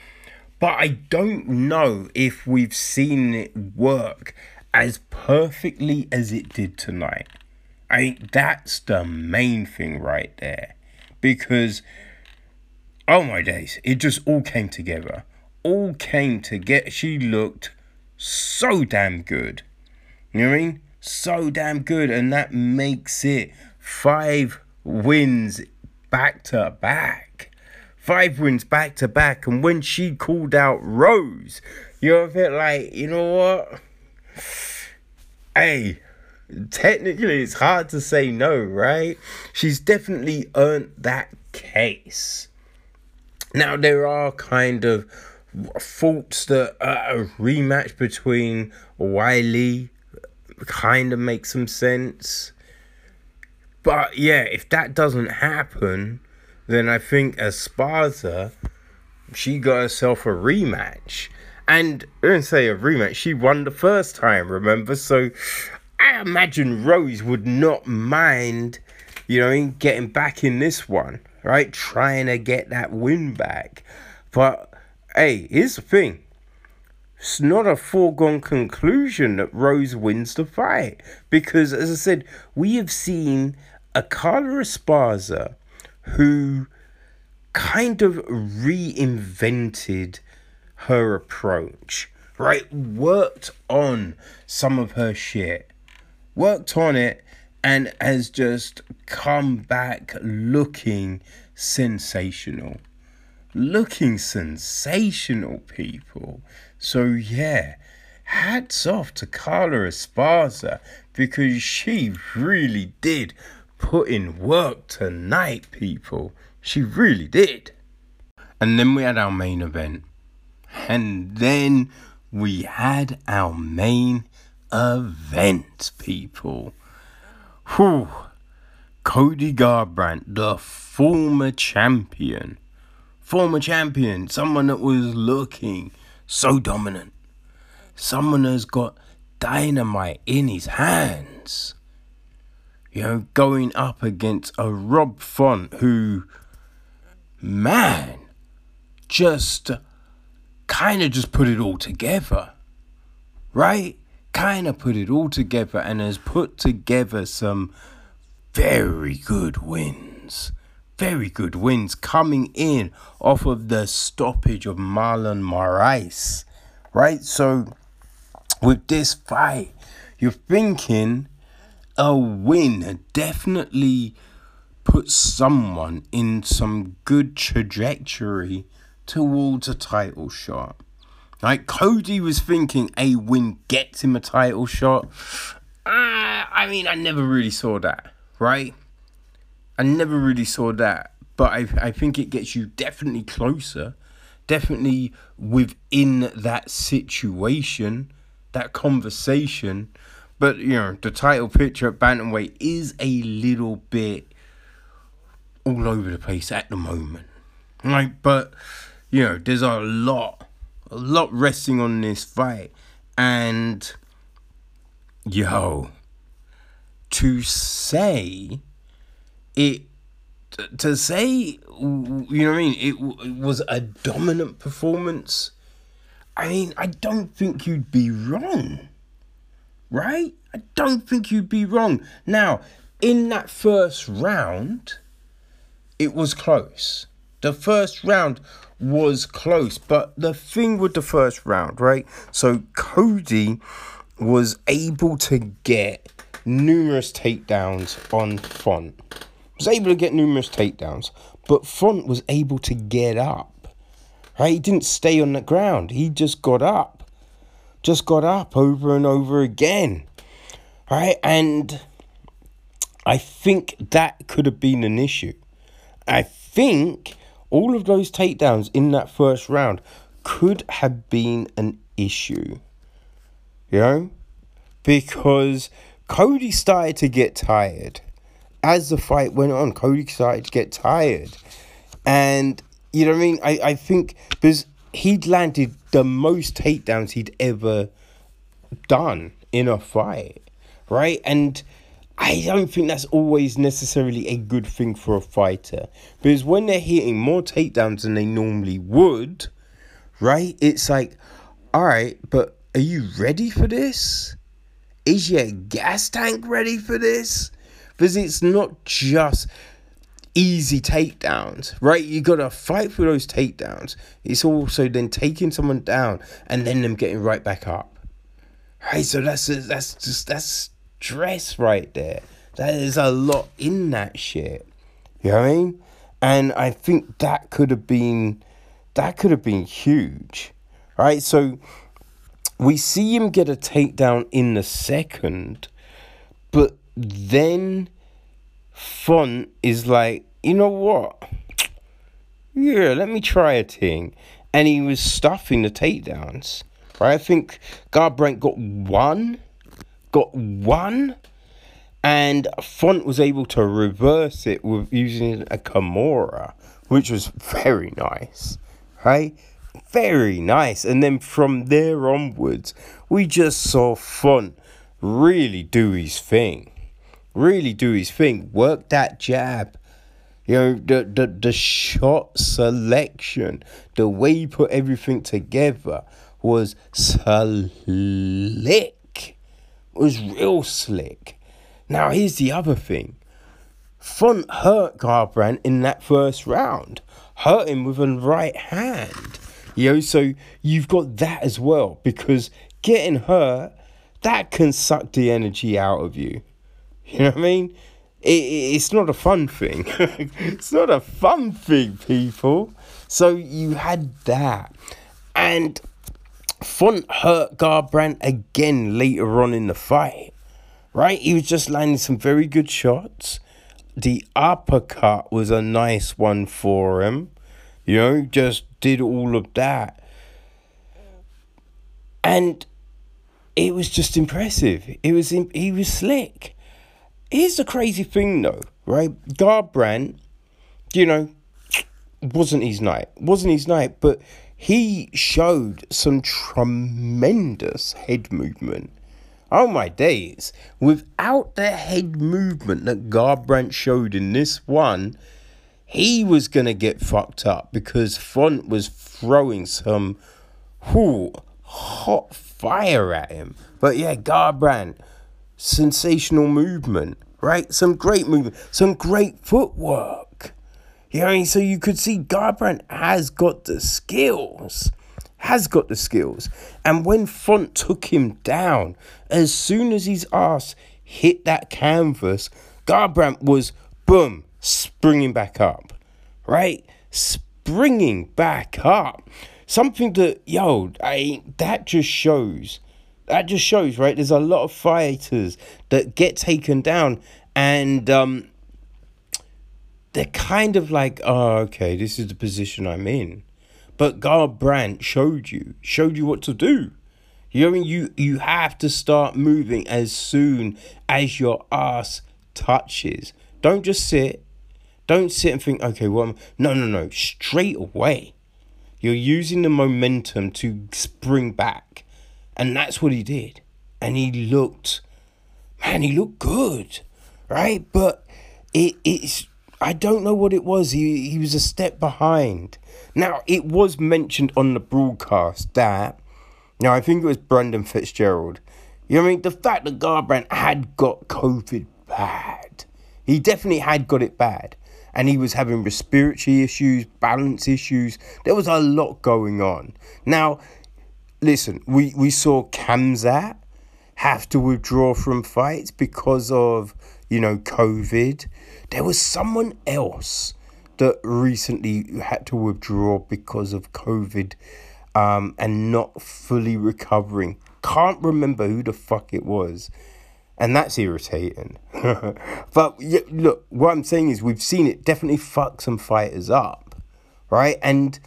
But I don't know if we've seen it work as perfectly as it did tonight. I think that's the main thing right there. Because, oh my days, it just all came together. All came together. She looked so damn good. You know what I mean? So damn good. And that makes it five wins back to back. Five wins back to back. And when she called out Rose, you're a bit like, you know what? Hey, technically it's hard to say no, right? She's definitely earned that case. Now, there are kind of thoughts that uh, a rematch between Wiley kind of makes some sense. But yeah, if that doesn't happen, then I think Esparza, she got herself a rematch. And I didn't say a rematch, she won the first time, remember? So I imagine Rose would not mind, you know, getting back in this one. Right, trying to get that win back. But, hey, here's the thing. It's not a foregone conclusion that Rose wins the fight. Because, as I said, we have seen a Carla Esparza who kind of reinvented her approach. Right, worked on some of her shit. Worked on it. And has just come back looking sensational. Looking sensational, people. So, yeah, hats off to Carla Esparza, because she really did put in work tonight, people. She really did. And then we had our main event. And then we had our main event, people. Whew. Cody Garbrandt, the former champion. Former champion. Someone that was looking so dominant. Someone that's got dynamite in his hands. You know, going up against a Rob Font who, man, just kind of just put it all together. Right? Kind of put it all together and has put together some very good wins. Very good wins coming in off of the stoppage of Marlon Moraes. Right? So, with this fight, you're thinking a win definitely puts someone in some good trajectory towards a title shot. Like, Cody was thinking a win gets him a title shot. Uh, I mean, I never really saw that, right? I never really saw that. But I I think it gets you definitely closer. Definitely within that situation, that conversation. But, you know, the title picture at bantamweight is a little bit all over the place at the moment. Like, but, you know, there's a lot... A lot resting on this fight. And, yo, to say it, to say, you know what I mean, it, it was a dominant performance, I mean, I don't think you'd be wrong, right? I don't think you'd be wrong. Now, in that first round, it was close. The first round was close, but the thing with the first round, right? So Cody was able to get numerous takedowns on Font. Was able to get numerous takedowns, but Font was able to get up. Right? He didn't stay on the ground. He just got up. Just got up over and over again. Right? And I think that could have been an issue. I think all of those takedowns in that first round could have been an issue. You know? Because Cody started to get tired. As the fight went on, Cody started to get tired. And, you know what I mean? I, I think because he'd landed the most takedowns he'd ever done in a fight. Right? And I don't think that's always necessarily a good thing for a fighter. Because when they're hitting more takedowns than they normally would, right? It's like, all right, but are you ready for this? Is your gas tank ready for this? Because it's not just easy takedowns, right? You got to fight for those takedowns. It's also then taking someone down and then them getting right back up. Right, so that's that's just that's. Stress right there. That is a lot in that shit. You know what I mean? And I think that could have been that could have been huge. Right? So we see him get a takedown in the second, but then Font is like, you know what? Yeah, let me try a thing. And he was stuffing the takedowns. Right? I think Garbrandt got one. Got one, and Font was able to reverse it with using a Kimura, which was very nice, right? Very nice. And then from there onwards, we just saw Font really do his thing, really do his thing, work that jab, you know, the the, the shot selection, the way he put everything together was slick. Was real slick. Now, here's the other thing. Font hurt Garbrandt in that first round. Hurt him with a right hand. You know, so you've got that as well. Because getting hurt, that can suck the energy out of you. You know what I mean? It, it, it's not a fun thing. It's not a fun thing, people. So you had that. And Font hurt Garbrandt again later on in the fight, right? He was just landing some very good shots. The uppercut was a nice one for him. You know, just did all of that. And it was just impressive. It was he was slick. Here's the crazy thing, though, right? Garbrandt, you know, wasn't his night. Wasn't his night, but he showed some tremendous head movement. Oh my days. Without the head movement that Garbrandt showed in this one, he was going to get fucked up because Font was throwing some whoo, hot fire at him. But yeah, Garbrandt, sensational movement, right? Some great movement, some great footwork. You know what I mean? So you could see Garbrandt has got the skills. Has got the skills. And when Font took him down, as soon as his ass hit that canvas, Garbrandt was, boom, springing back up. Right? Springing back up. Something that, yo, I, that just shows. That just shows, right? There's a lot of fighters that get taken down and um. They're kind of like, oh, okay, this is the position I'm in. But Garbrandt showed you, showed you what to do. You know what I mean? You, you have to start moving as soon as your ass touches. Don't just sit. Don't sit and think, okay, well, I'm... no, no, no. Straight away. You're using the momentum to spring back. And that's what he did. And he looked, man, he looked good, right? But it it's... I don't know what it was. He he was a step behind. Now, it was mentioned on the broadcast that... Now, I think it was Brendan Fitzgerald. You know what I mean? The fact that Garbrandt had got COVID bad. He definitely had got it bad, and he was having respiratory issues, balance issues. There was a lot going on. Now, listen, we, we saw Kamzat have to withdraw from fights because of, you know, COVID. There was someone else that recently had to withdraw because of COVID um, and not fully recovering. Can't remember who the fuck it was. And that's irritating. But yeah, look, what I'm saying is we've seen it definitely fuck some fighters up, right? And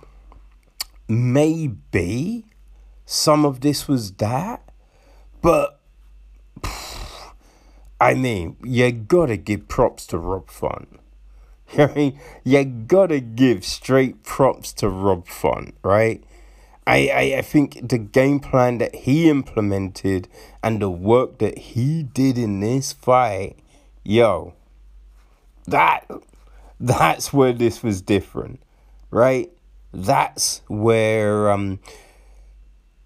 maybe some of this was that. But, pff, I mean, you gotta give props to Rob Font. I mean, you gotta give straight props to Rob Font, right? I, I, I think the game plan that he implemented and the work that he did in this fight, yo, that that's where this was different, right? That's where um,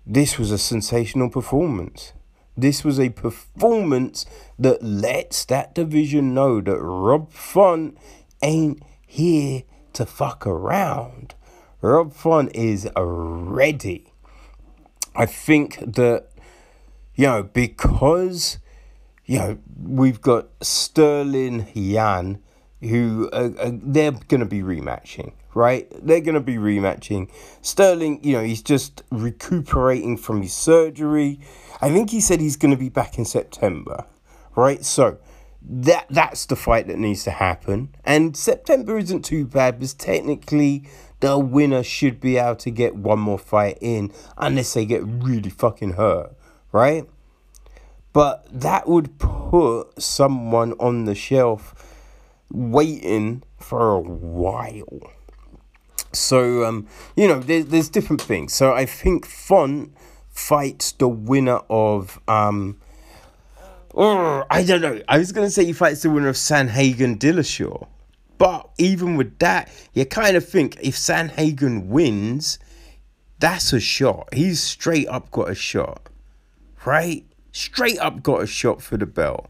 this was a sensational performance. This was a performance that lets that division know that Rob Font ain't here to fuck around. Rob Font is ready. I think that, you know, because, you know, we've got Sterling Jan, who, uh, uh, they're going to be rematching, right? They're going to be rematching. Sterling, you know, he's just recuperating from his surgery. I think he said he's going to be back in September, right? So that that's the fight that needs to happen. And September isn't too bad, because technically the winner should be able to get one more fight in, unless they get really fucking hurt, right? But that would put someone on the shelf waiting for a while. So, um, you know, there's, there's different things. So I think Font fights the winner of... um. Oh, I don't know. I was going to say he fights the winner of Sanhagen Dillashaw. But even with that, you kind of think if Sanhagen wins, that's a shot. He's straight up got a shot, right? Straight up got a shot for the belt.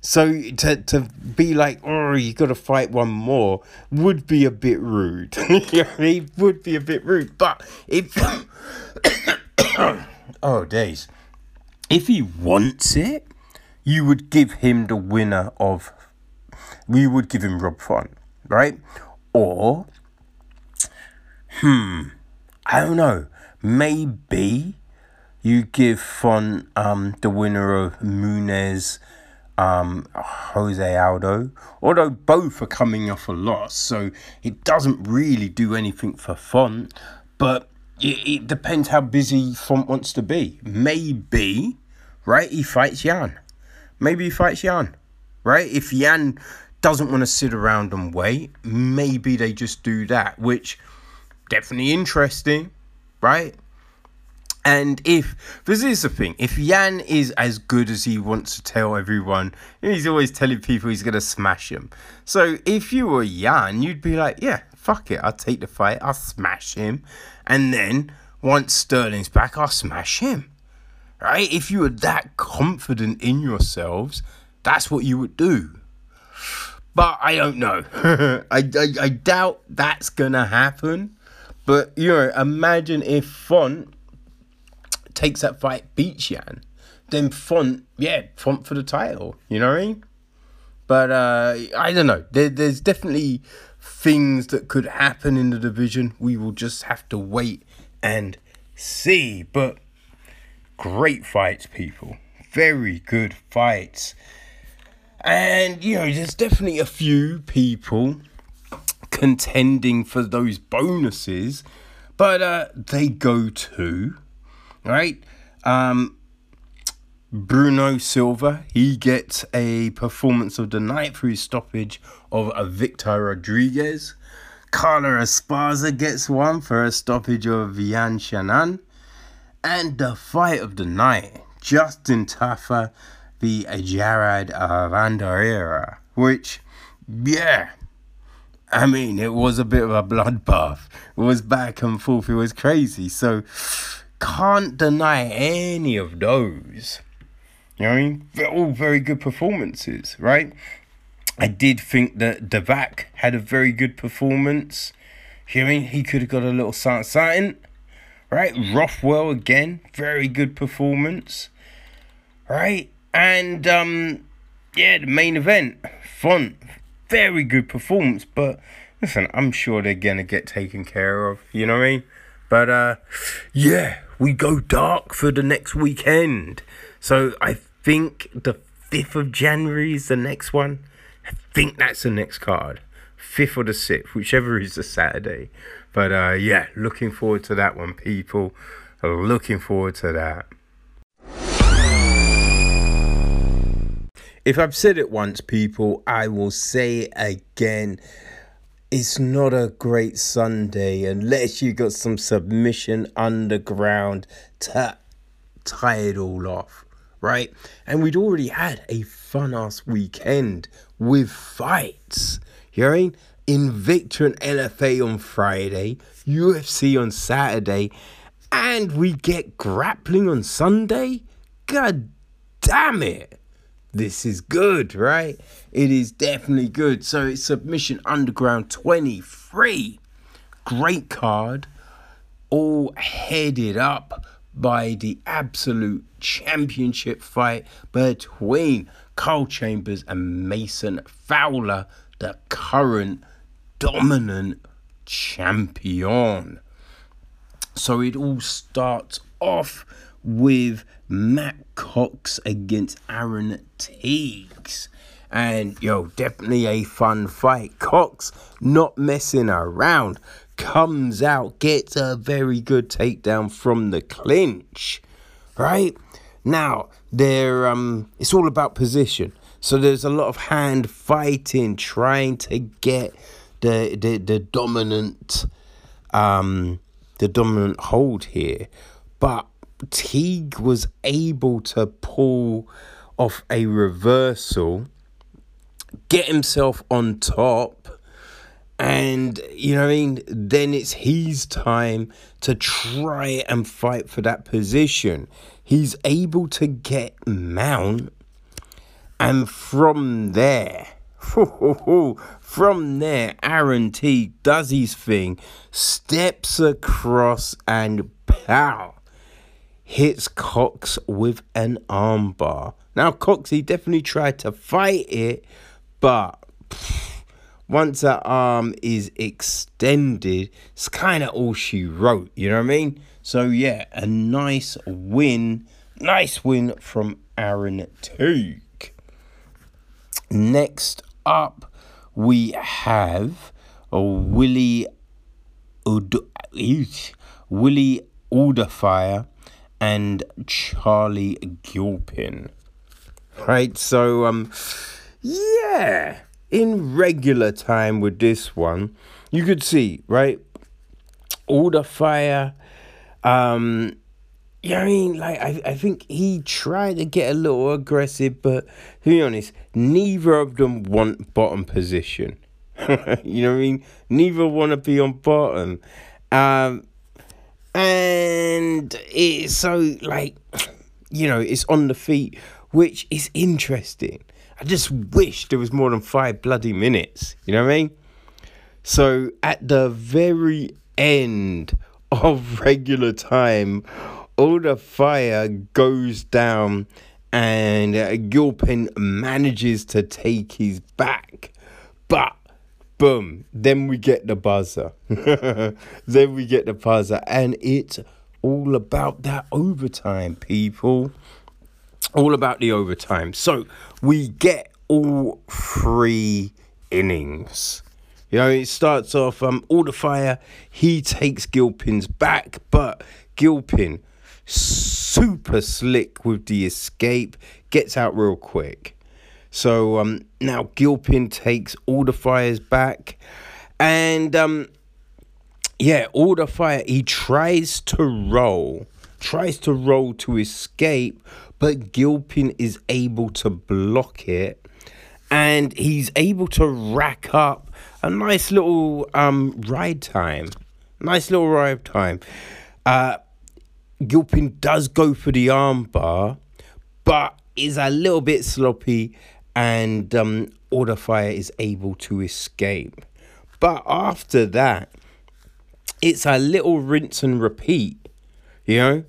So to to be like, oh, you got to fight one more would be a bit rude. It would be a bit rude. But if... oh, days. If he wants it, you would give him the winner of... We would give him Rob Font, right? Or, hmm, I don't know. Maybe you give Font um, the winner of Munez, um, Jose Aldo. Although both are coming off a loss, so it doesn't really do anything for Font. But it, it depends how busy Font wants to be. Maybe, right, he fights Jan. Maybe he fights Jan, right? If Jan doesn't want to sit around and wait, maybe they just do that, which definitely interesting, right? And if, because here's the thing, if Jan is as good as he wants to tell everyone, he's always telling people he's going to smash him. So if you were Jan, you'd be like, yeah, fuck it, I'll take the fight, I'll smash him. And then once Sterling's back, I'll smash him, right? If you were that confident in yourselves, that's what you would do. But I don't know. I, I I doubt that's going to happen. But, you know, imagine if Font takes that fight, beats Jan. Then Font, yeah, Font for the title. You know what I mean? But uh, I don't know. There, there's definitely things that could happen in the division. We will just have to wait and see. But great fights, people. Very good fights. And, you know, there's definitely a few people contending for those bonuses, but uh, they go to, right, um, Bruno Silva. He gets a performance of the night through his stoppage of uh, Victor Rodriguez. Carla Esparza gets one for a stoppage of Yanjanan. And the fight of the night, Justin Taffa the Jared Vandereira, which, yeah, I mean, it was a bit of a bloodbath. It was back and forth. It was crazy. So, can't deny any of those. You know what I mean? They're all very good performances, right? I did think that Dvorak had a very good performance. You know what I mean? He could have got a little something, something. Right? Rothwell again, very good performance. Right? And, um, yeah, the main event, Font, very good performance. But, listen, I'm sure they're going to get taken care of. You know what I mean? But, uh, yeah, we go dark for the next weekend. So, I think the fifth of January is the next one. I think that's the next card. fifth or the sixth, whichever is the Saturday. But, uh, yeah, looking forward to that one, people. Looking forward to that. If I've said it once, people, I will say it again. It's not a great Sunday unless you got some submission underground to tie it all off, right? And we'd already had a fun-ass weekend with fights. You know what I mean? Invicta and L F A on Friday, U F C on Saturday, and we get grappling on Sunday? God damn it! This is good, right? It is definitely good. So it's Submission Underground twenty-three. Great card. All headed up by the absolute championship fight between Carl Chambers and Mason Fowler, the current dominant champion. So it all starts off with Matt Cox against Aaron Teagues. And, yo, definitely a fun fight. Cox, not messing around, comes out, gets a very good takedown from the clinch, right? Now, they're, um, it's all about position. So there's a lot of hand fighting, trying to get the the, the dominant um, the dominant hold here. But Teague was able to pull off a reversal, get himself on top, and, you know what I mean, then it's his time to try and fight for that position. He's able to get Mount, and from there, from there, Aaron Teague does his thing, steps across and pow, hits Cox with an armbar. Now, Cox, he definitely tried to fight it, but pff, once her arm is extended, it's kind of all she wrote, you know what I mean? So, yeah, a nice win, nice win from Aaron Teague. Next up, we have Willie Ud- Willie Alderfire and Charlie Gilpin, right? So, um, yeah, in regular time with this one, you could see, right, Alderfire, um, you know what I mean, like, I, I think he tried to get a little aggressive, but to be honest, neither of them want bottom position, you know what I mean, neither want to be on bottom, um, and it's so, like, you know, it's on the feet, which is interesting. I just wish there was more than five bloody minutes. You know what I mean? So at the very end of regular time, all the fire goes down and uh, Gilpin manages to take his back. But boom, then we get the buzzer. Then we get the buzzer. And it's all about that overtime, people. All about the overtime. So we get all three innings. You know, it starts off, um, all the fire. He takes Gilpin's back, but Gilpin, super slick with the escape, gets out real quick. So um, now Gilpin takes Alderfire's back. And, um, yeah, Alderfire, he tries to roll. Tries to roll to escape, but Gilpin is able to block it. And he's able to rack up a nice little um, ride time. Nice little ride time. Uh, Gilpin does go for the armbar, but is a little bit sloppy. And um, Odafire is able to escape. But after that, it's a little rinse and repeat, you know.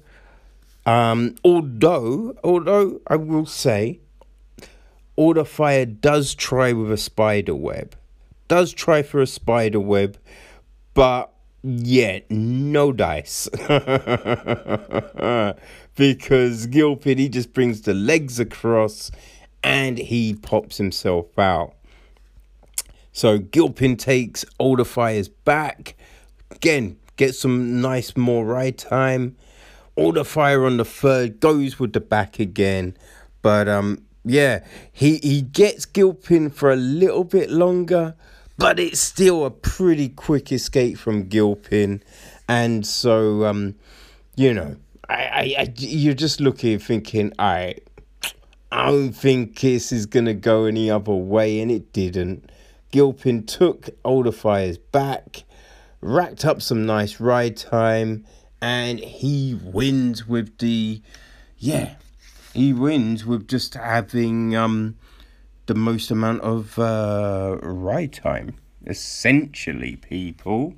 Um, although, although I will say, Odafire does try with a spider web, does try for a spider web, but yeah, no dice. Because Gilpin, he just brings the legs across and he pops himself out. So Gilpin takes Odafire's back. Again, gets some nice more ride time. Odafire on the third goes with the back again. But um, yeah, he, he gets Gilpin for a little bit longer. But it's still a pretty quick escape from Gilpin. And so, um, you know, I, I, I, you're just looking and thinking, all right, I don't think this is going to go any other way. And it didn't. Gilpin took Odafire's back, racked up some nice ride time, and he wins with the, yeah, he wins with just having... um. the most amount of uh, ride time, essentially, people.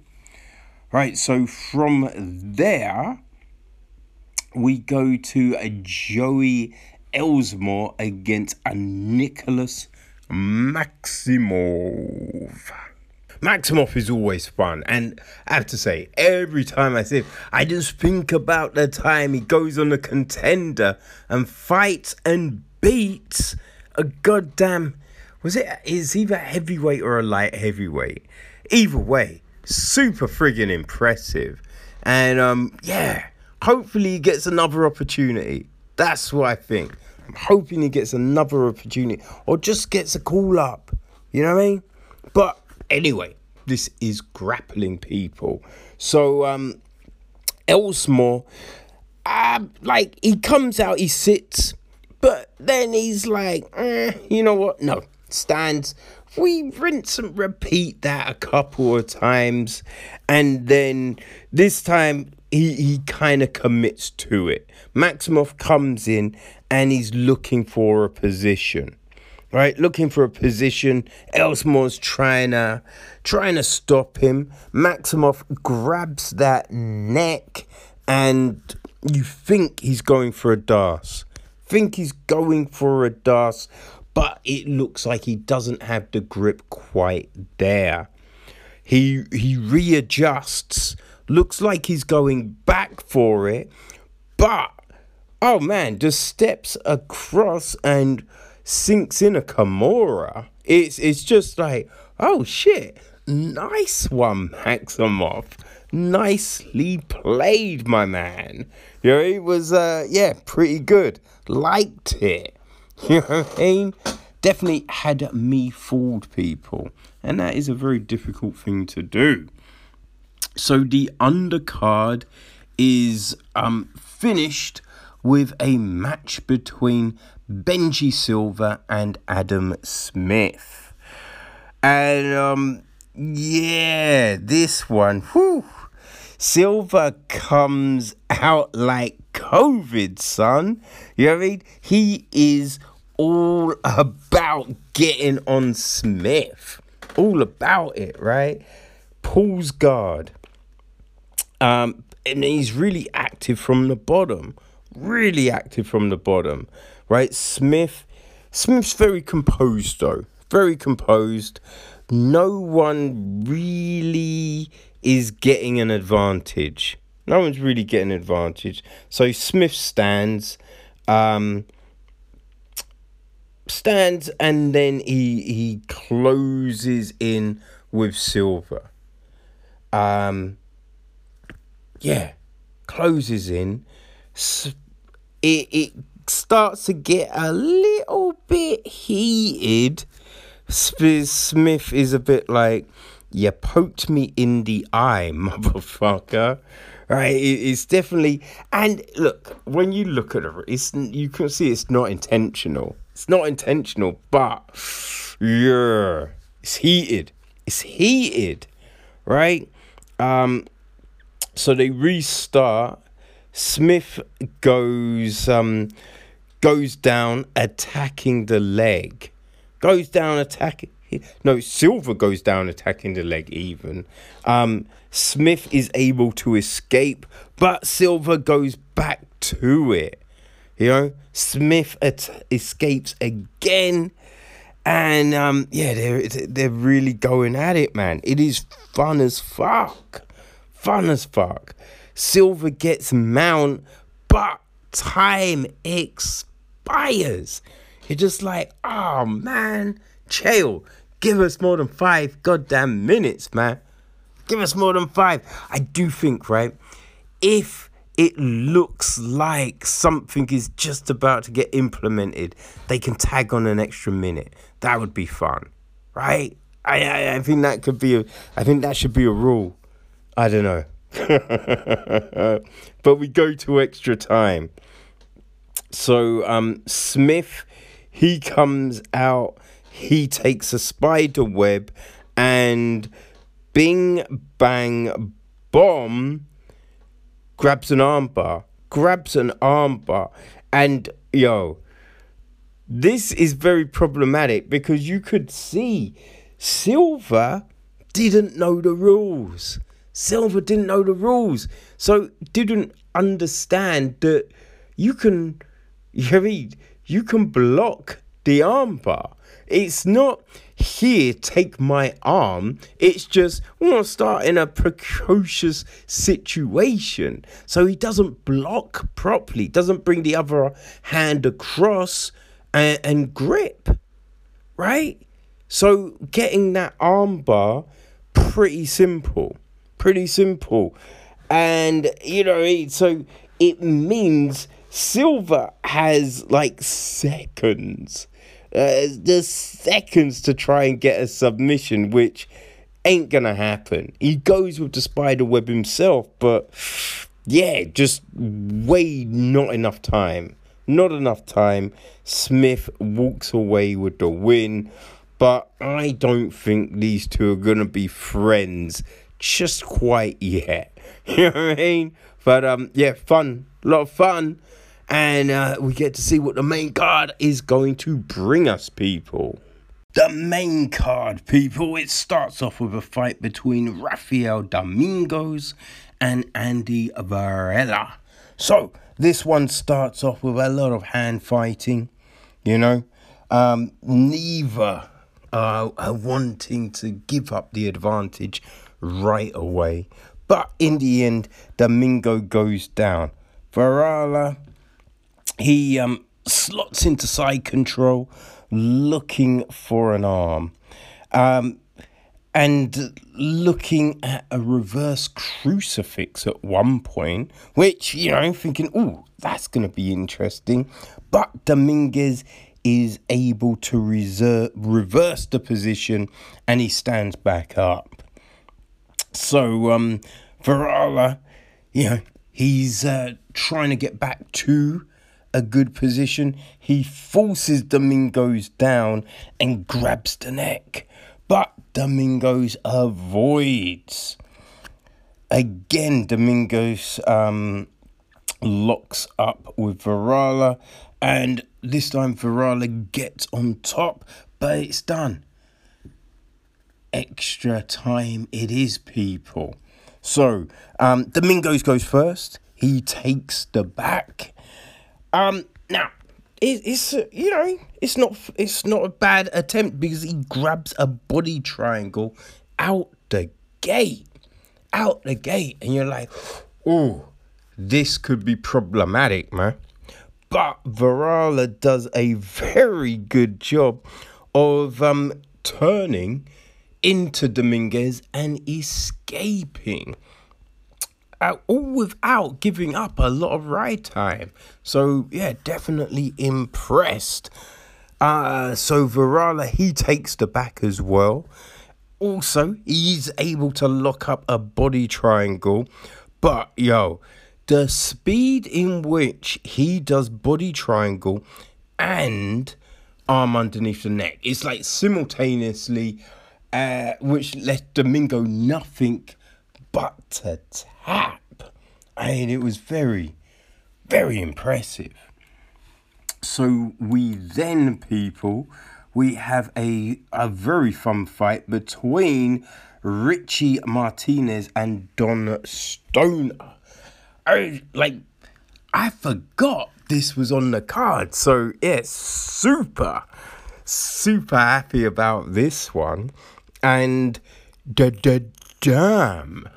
Right, so from there, we go to a Joey Elsmore against a Nicholas Maximov. Maximov is always fun, and I have to say, every time I see him, I just think about the time he goes on a contender and fights and beats a goddamn, was it, is either heavyweight or a light heavyweight? Either way, super friggin' impressive. And, um, yeah, hopefully he gets another opportunity. That's what I think. I'm hoping he gets another opportunity or just gets a call up. You know what I mean? But anyway, this is grappling, people. So, um, Elsmore, uh, like, he comes out, he sits. But then he's like, eh, you know what? No, stands. We rinse and repeat that a couple of times. And then this time he, he kind of commits to it. Maximov comes in and he's looking for a position. Right? Looking for a position. Elsmore's trying to, trying to stop him. Maximov grabs that neck and you think he's going for a das. think he's going for a das, but it looks like he doesn't have the grip quite there. He he readjusts, looks like he's going back for it, but, oh man, just steps across and sinks in a Kimura. It's, it's just like, oh shit, nice one, Maximov. Nicely played, my man. You know, it was, uh, yeah, pretty good. Liked it. You know what I mean? Definitely had me fooled, people. And that is a very difficult thing to do. So the undercard is um finished with a match between Benji Silver and Adam Smith. And, um, yeah, this one, whew. Silver comes out like COVID, son. You know what I mean? He is all about getting on Smith. All about it, right? Pulls guard. Um, and he's really active from the bottom. Really active from the bottom, right? Smith, Smith's very composed, though. Very composed. No one really is getting an advantage. No one's really getting an advantage. So Smith stands, um, stands, and then he he closes in with Silver. Um, yeah, closes in. It it starts to get a little bit heated. Smith is a bit like, you poked me in the eye, motherfucker. Right? It's definitely... And look, when you look at it, it's, you can see it's not intentional. It's not intentional, but... Yeah. It's heated. It's heated. Right? Um, so they restart. Smith goes, um, goes down, attacking the leg. goes down attacking. No, Silver goes down attacking the leg even. Um, Smith is able to escape, but Silver goes back to it. You know, Smith at- escapes again. And, um, yeah, they're, they're really going at it, man. It is fun as fuck. Fun as fuck. Silver gets mount, but time expires. You're just like, oh, man, chill. Give us more than five goddamn minutes, man. Give us more than five. I do think, right, if it looks like something is just about to get implemented, they can tag on an extra minute. That would be fun, right? I I, I think that could be a, I think that should be a rule. I don't know. But we go to extra time. So um, Smith, he comes out, he takes a spider web, and bing, bang, bomb, grabs an armbar, grabs an armbar. And, yo, this is very problematic because you could see Silver didn't know the rules. Silver didn't know the rules. So didn't understand that you can, you mean, you can block the armbar. It's not, here, take my arm. It's just, we want to start in a precocious situation. So he doesn't block properly, doesn't bring the other hand across and, and grip, right? So getting that arm bar, pretty simple, pretty simple. And, you know, so it means Silver has like seconds. Uh, there's seconds to try and get a submission, which ain't gonna happen. He goes with the spider web himself, but yeah, just way not enough time. Not enough time. Smith walks away with the win, but I don't think these two are gonna be friends just quite yet. You know what I mean? But um, yeah, fun. A lot of fun. And uh, we get to see what the main card is going to bring us, people. The main card, people. It starts off with a fight between Rafael Domingos and Andy Varela. So, this one starts off with a lot of hand fighting, you know. Um, neither are, are wanting to give up the advantage right away. But in the end, Domingo goes down. Varela, he um, slots into side control, looking for an arm. Um, and looking at a reverse crucifix at one point, which, you know, thinking, oh, that's going to be interesting. But Dominguez is able to reserve, reverse the position, and he stands back up. So, um, Varela, you know, he's uh, trying to get back to a good position. He forces Domingos down and grabs the neck, but Domingos avoids. Again, Domingos um, locks up with Varela, and this time Varela gets on top, but it's done. Extra time it is, people. So, um, Domingos goes first. He takes the back. Um, now, it, it's, you know, it's not, it's not a bad attempt because he grabs a body triangle out the gate, out the gate. And you're like, oh, this could be problematic, man. But Varela does a very good job of um, turning into Dominguez and escaping. Uh, all without giving up a lot of ride time. So, yeah, definitely impressed. Uh, so, Varela, he takes the back as well. Also, he's able to lock up a body triangle. But, yo, the speed in which he does body triangle and arm underneath the neck, it's like simultaneously, uh, which left Domingo nothing but to tap. I mean, it was very, very impressive. So we then, people, we have a, a very fun fight between Richie Martinez and Don Stoner. I, like, I forgot this was on the card. So, yeah, super, super happy about this one. And da da damn,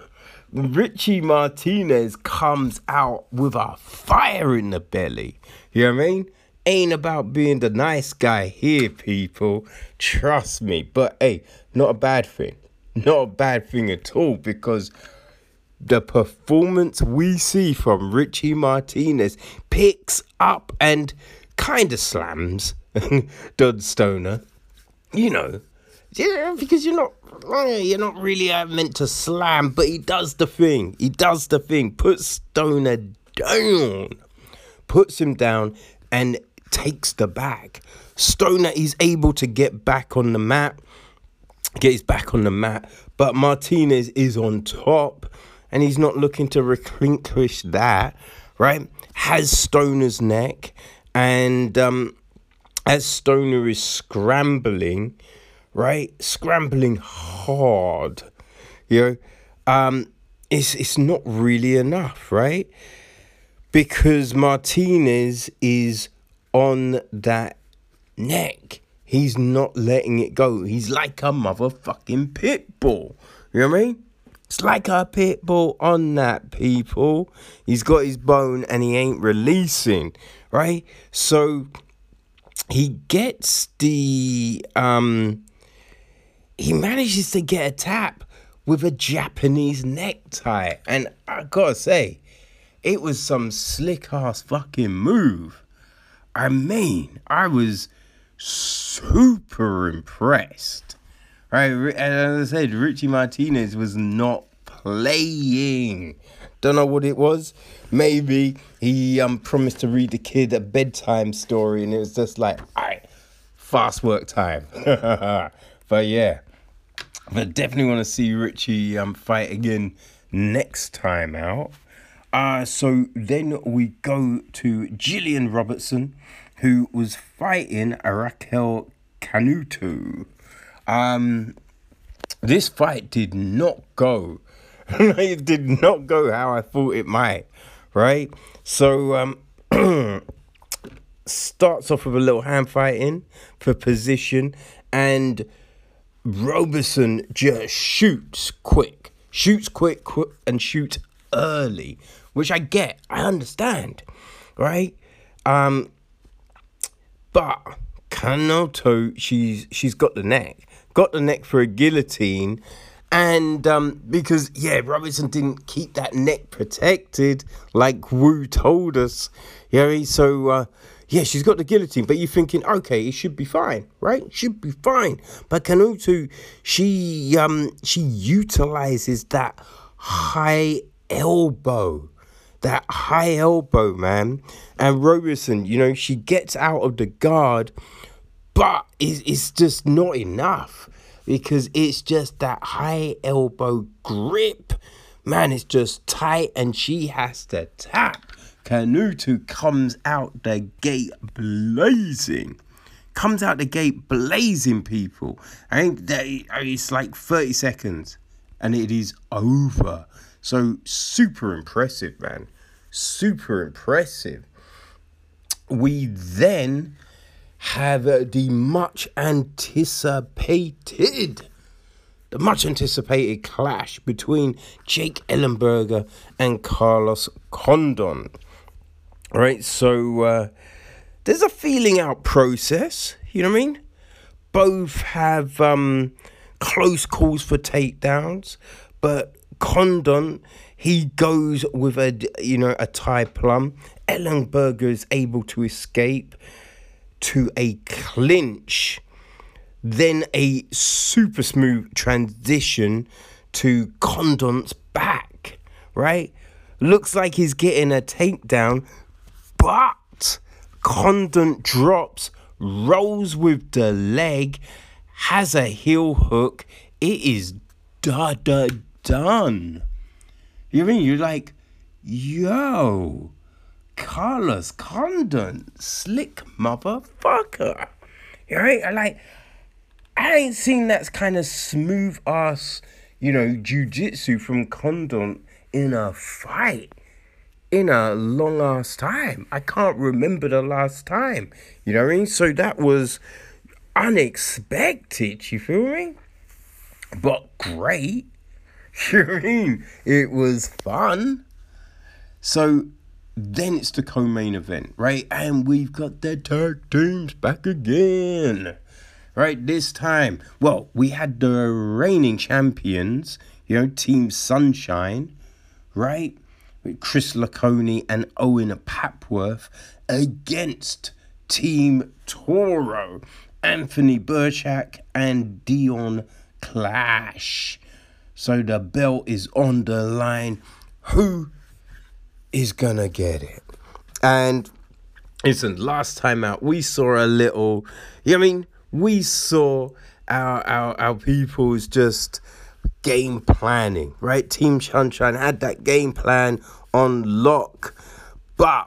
Richie Martinez comes out with a fire in the belly. You know what I mean? Ain't about being the nice guy here, people. Trust me. But, hey, not a bad thing. Not a bad thing at all, because the performance we see from Richie Martinez picks up and kind of slams Don Stoner. You know, yeah, because you're not you're not really meant to slam, but he does the thing. He does the thing. Puts Stoner down. Puts him down and takes the bag. Stoner is able to get back on the mat. Gets back on the mat, but Martinez is on top, and he's not looking to relinquish that, right? Has Stoner's neck, and um, as Stoner is scrambling, right, scrambling hard, you know, um, it's it's not really enough, right? Because Martinez is on that neck. He's not letting it go. He's like a motherfucking pit bull. You know what I mean? It's like a pit bull on that, people. He's got his bone and he ain't releasing, right? So he gets the... um. He manages to get a tap with a Japanese necktie. And I gotta say, it was some slick-ass fucking move. I mean, I was... super impressed, right? As I said, Richie Martinez was not playing. Don't know what it was. Maybe he um promised to read the kid a bedtime story, and it was just like, all right, fast work time. But yeah, I definitely want to see Richie um fight again next time out. Uh so then we go to Gillian Robertson, who was fighting Raquel Canuto. Um, this fight did not go. It did not go how I thought it might, right? So, um, starts off with a little hand fighting for position, and Robertson just shoots quick. Shoots quick, quick and shoots early, which I get. I understand, right? Um... But Canuto, she's she's got the neck. Got the neck for a guillotine. And um, because, yeah, Robertson didn't keep that neck protected like Wu told us. Yeah, so, uh, yeah, she's got the guillotine. But you're thinking, okay, it should be fine, right? Should be fine. But Canuto, she, um, she utilizes that high elbow. That high elbow, man. And Robertson, you know, she gets out of the guard, but it's, it's just not enough, because it's just that high elbow grip. Man, it's just tight, and she has to tap. Canuto comes out the gate blazing. Comes out the gate blazing, people. I think they, it's like thirty seconds, and it is over. So, super impressive, man. Super impressive. We then have uh, the much anticipated, the much anticipated clash between Jake Ellenberger and Carlos Condon. All right, so uh, there's a feeling out process, you know what I mean? Both have um, close calls for takedowns, but Condon, he goes with a, you know, a tie plum. Ellenberger is able to escape to a clinch. Then a super smooth transition to Condon's back, right? Looks like he's getting a takedown, but Condon drops, rolls with the leg, has a heel hook. It is da da done. You mean, you're like, yo, Carlos Condon, slick motherfucker. You know, like, I ain't seen that kind of smooth ass, you know, jiu-jitsu from Condon in a fight in a long ass time. I can't remember the last time. You know what I mean? So that was unexpected, you feel me? But great. You know what I mean? It was fun. So then it's the co-main event, right? And we've got the tag teams back again. Right, this time, well, we had the reigning champions, you know, Team Sunshine, right? With Chris Laconi and Owen Papworth against Team Toro, Anthony Burchak and Dion Clash. So the belt is on the line. Who is going to get it? And listen, last time out, we saw a little, you know what I mean? We saw our, our our people's just game planning, right? Team Sunshine had that game plan on lock. But,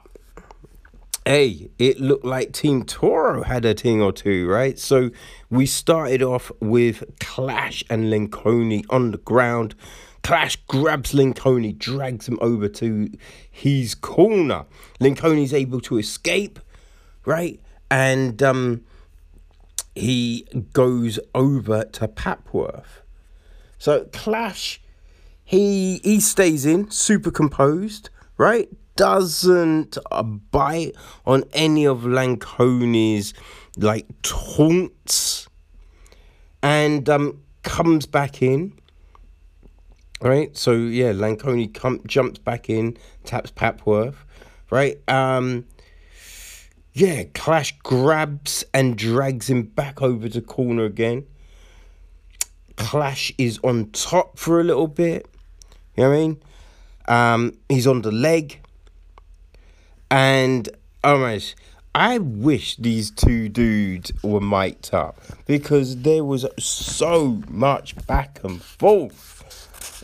hey, it looked like Team Toro had a thing or two, right? So we started off with Clash and Lenconi on the ground. Clash grabs Lenconi, drags him over to his corner. Lenconi's able to escape, right? And um. he goes over to Papworth. So Clash, he he stays in, super composed, right? Doesn't bite on any of Lanconi's, like, taunts. And um, comes back in, right? So, yeah, Lenconi com- jumps back in, taps Papworth, right? Um... Yeah, Clash grabs and drags him back over to corner again. Clash is on top for a little bit. You know what I mean? Um, he's on the leg. And, oh my gosh, I wish these two dudes were mic'd up, because there was so much back and forth.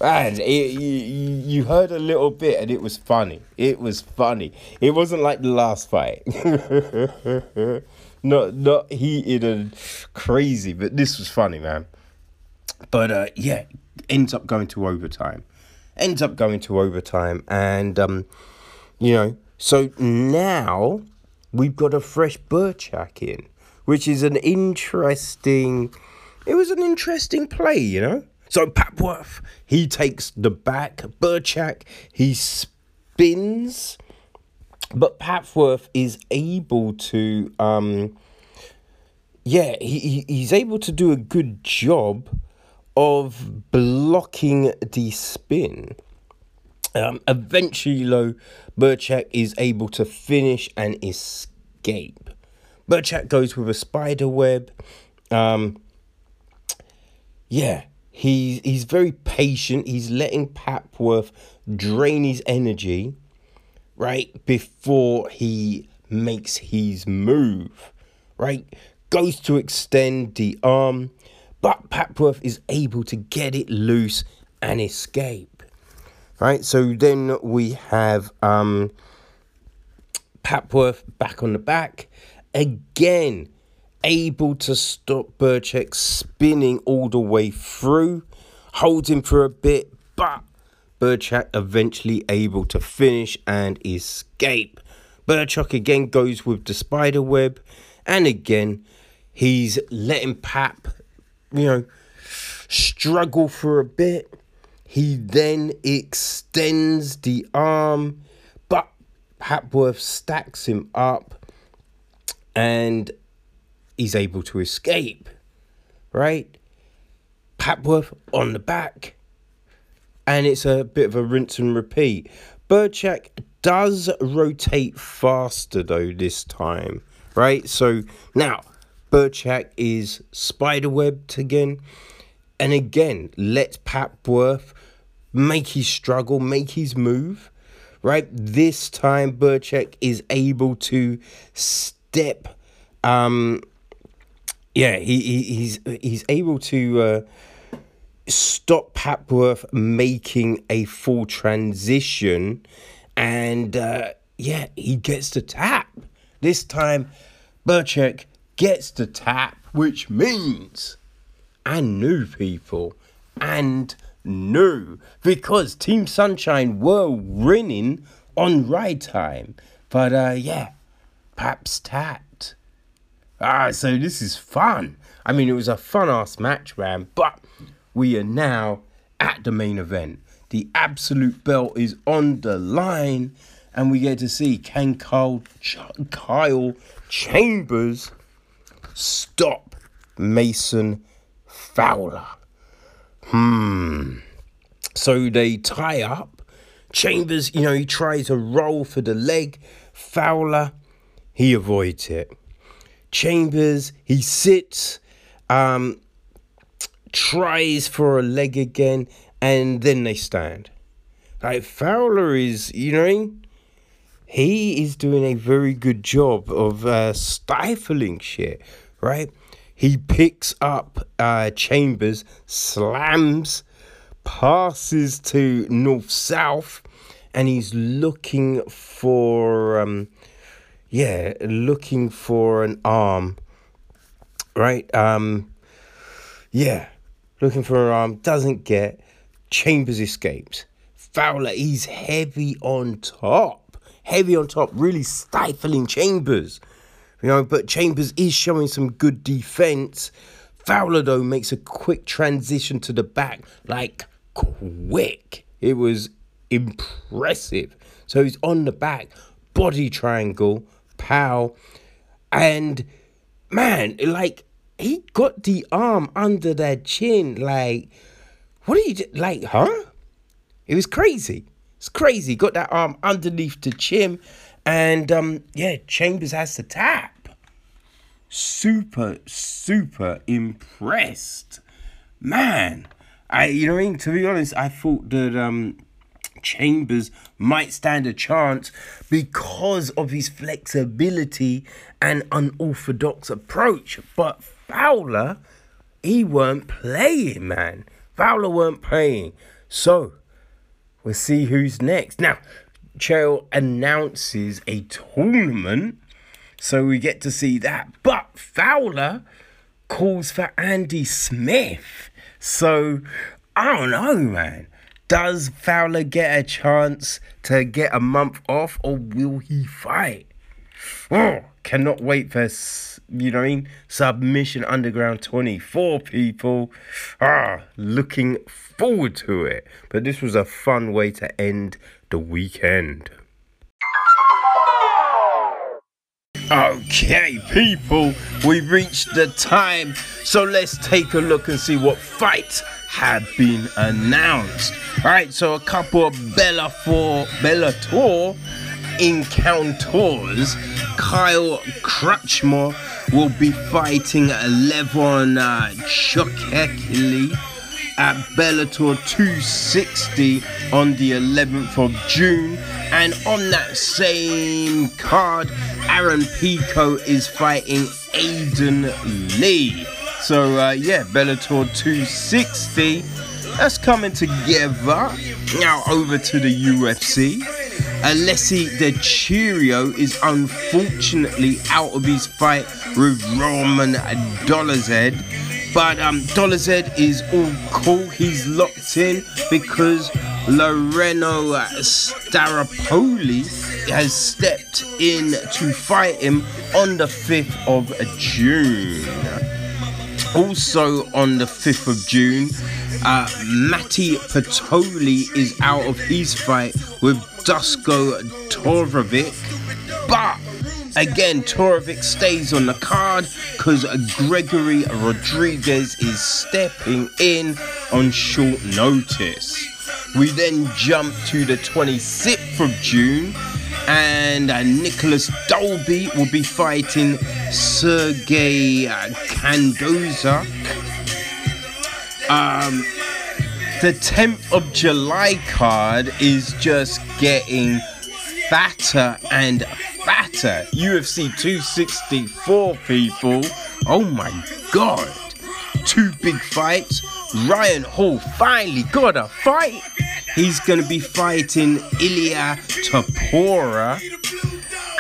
And it, you, you heard a little bit and it was funny. It was funny. It wasn't like the last fight. not, not heated and crazy, but this was funny, man. But uh, yeah, ends up going to overtime. Ends up going to overtime. And, um, you know, so now we've got a fresh Burchak in, which is an interesting, it was an interesting play, you know. So Papworth, he takes the back, Burchak, he spins, but Papworth is able to, um, yeah, he he's able to do a good job of blocking the spin. Um, eventually, though, Burchak is able to finish and escape. Burchak goes with a spider web. Um, yeah, he, he's very patient. He's letting Papworth drain his energy, right, before he makes his move, right? Goes to extend the arm, but Papworth is able to get it loose and escape. Right, so then we have um, Papworth back on the back. Again, able to stop Burchak spinning all the way through. Holds him for a bit, but Burchak eventually able to finish and escape. Burchak again goes with the spider web. And again, he's letting Pap, you know, struggle for a bit. He then extends the arm, but Papworth stacks him up and he's able to escape, right? Papworth on the back, and it's a bit of a rinse and repeat. Burchak does rotate faster, though, this time, right? So now Burchak is spiderwebbed again, and again, let Papworth make his struggle, make his move, right? This time, Burchak is able to step. Um, yeah, he, he he's he's able to uh, stop Papworth making a full transition, and uh, yeah, he gets the tap. This time, Burchak gets the tap, which means and new people and new because Team Sunshine were winning on ride time. But uh, yeah, Paps tapped. Ah, so this is fun. I mean, it was a fun-ass match, man, but we are now at the main event. The absolute belt is on the line, and we get to see, can Carl, Ch- Kyle Chambers stop Mason Fowler? Hmm. So they tie up. Chambers, you know, he tries a roll for the leg. Fowler, he avoids it. Chambers, he sits, um, tries for a leg again, and then they stand. Like, Fowler is, you know, he is doing a very good job of uh, stifling shit, right? He picks up uh, Chambers, slams, passes to north-south, and he's looking for, um, yeah, looking for an arm, right? Um, yeah, looking for an arm, doesn't get. Chambers escapes. Fowler, he's heavy on top. Heavy on top, really stifling Chambers. You know, but Chambers is showing some good defense. Fowler, though, makes a quick transition to the back. Like, quick. It was impressive. So he's on the back. Body triangle. Pow. And, man, like, he got the arm under their chin. Like, what are you, do- like, huh? It was crazy. It's crazy. Got that arm underneath the chin. And, um, yeah, Chambers has to tap. Super, super impressed. Man, I, you know what I mean? To be honest, I thought that um, Chambers might stand a chance because of his flexibility and unorthodox approach. But Fowler, he weren't playing, man. Fowler weren't playing. So, we'll see who's next. Now, Chael announces a tournament, so we get to see that. But Fowler calls for Andy Smith. So, I don't know, man. Does Fowler get a chance to get a month off, or will he fight? Oh, cannot wait for, you know what I mean, Submission Underground twenty-four, people. Ah, looking forward to it. But this was a fun way to end the weekend. Okay, people, we reached the time, so let's take a look and see what fights have been announced. All right, so a couple of Bellator, Bellator encounters. Kyle Crutchmore will be fighting Levon uh, Chokekili at Bellator two sixty on the eleventh of June. And on that same card, Aaron Pico is fighting Aiden Lee. So uh, yeah, Bellator two sixty, that's coming together. Now over to the U F C. Alessi Dechirio is unfortunately out of his fight with Roman Dolazed. But um, Dolazed is all cool. He's locked in because Loreno Staropoli has stepped in to fight him on the fifth of June. Also on the fifth of June, uh, Matti Patoli is out of his fight with Dusko Torovic. But again, Torovic stays on the card because Gregory Rodriguez is stepping in on short notice. We then jump to the twenty-sixth of June, and uh, Nicholas Dolby will be fighting Sergey uh, Kandoza. Um, the tenth of July card is just getting fatter and fatter. U F C two sixty-four, people. Oh my god. Two big fights. Ryan Hall finally got a fight. He's going to be fighting Ilia Topuria.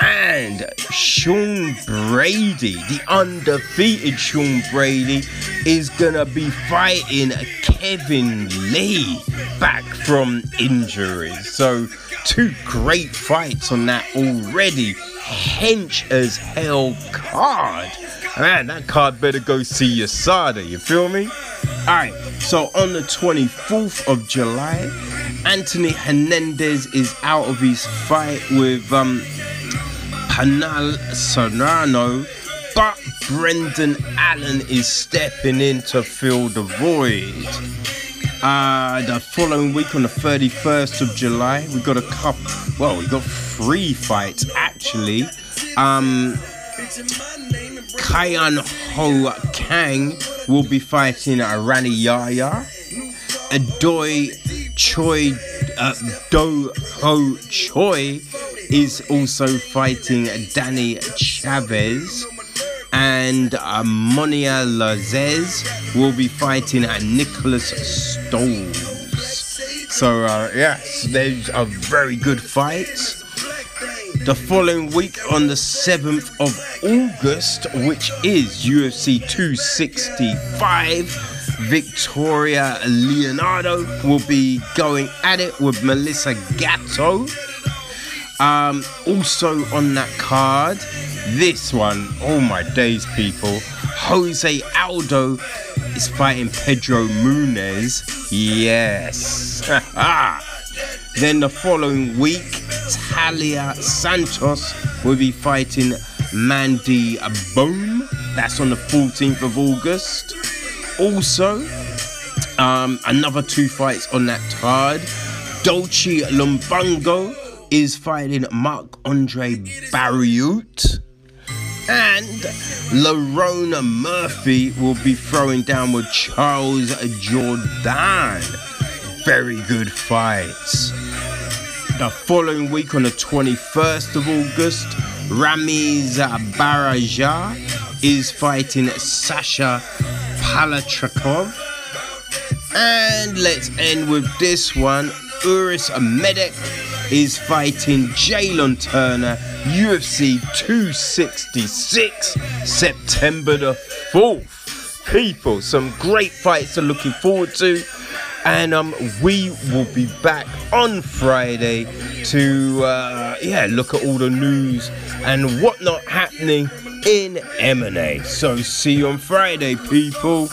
and Sean Brady, the undefeated Sean Brady, is gonna be fighting Kevin Lee back from injuries. So two great fights on that already hench as hell card. Man, that card better go see Yasada, you feel me? Alright, so on the twenty-fourth of July, Anthony Hernandez is out of his fight with um, Panal Serrano, but Brendan Allen is stepping in to fill the void. Uh, the following week, on the thirty-first of July, we got a cup. Well, we got three fights actually. Um, Kyan Ho Kang will be fighting Rani Yaya. Adoy Choi, uh, Do Ho Choi is also fighting Danny Chavez. And uh, Monia Lazez will be fighting uh, Nicholas Stoles. So, uh, yes, there's a very good fight. The following week, on the seventh of August, which is U F C two sixty-five, Victoria Leonardo will be going at it with Melissa Gatto. Um, also on that card, this one, oh my days, people, Jose Aldo is fighting Pedro Munez. Yes. Then the following week, Talia Santos will be fighting Mandy Boom. That's on the fourteenth of August. Also, um, another two fights on that card. Dolce Lumbungo is fighting Marc-Andre Barriot. And Lerona Murphy will be throwing down with Charles Jourdain. Very good fights. The following week, on the twenty-first of August, Ramiz Baraja is fighting Sasha Palachukov. And let's end with this one. Uris Medek is fighting Jaylon Turner, U F C two sixty-six, September the fourth. People, some great fights are looking forward to. And um, we will be back on Friday to uh, yeah look at all the news and whatnot happening in M M A. So see you on Friday, people.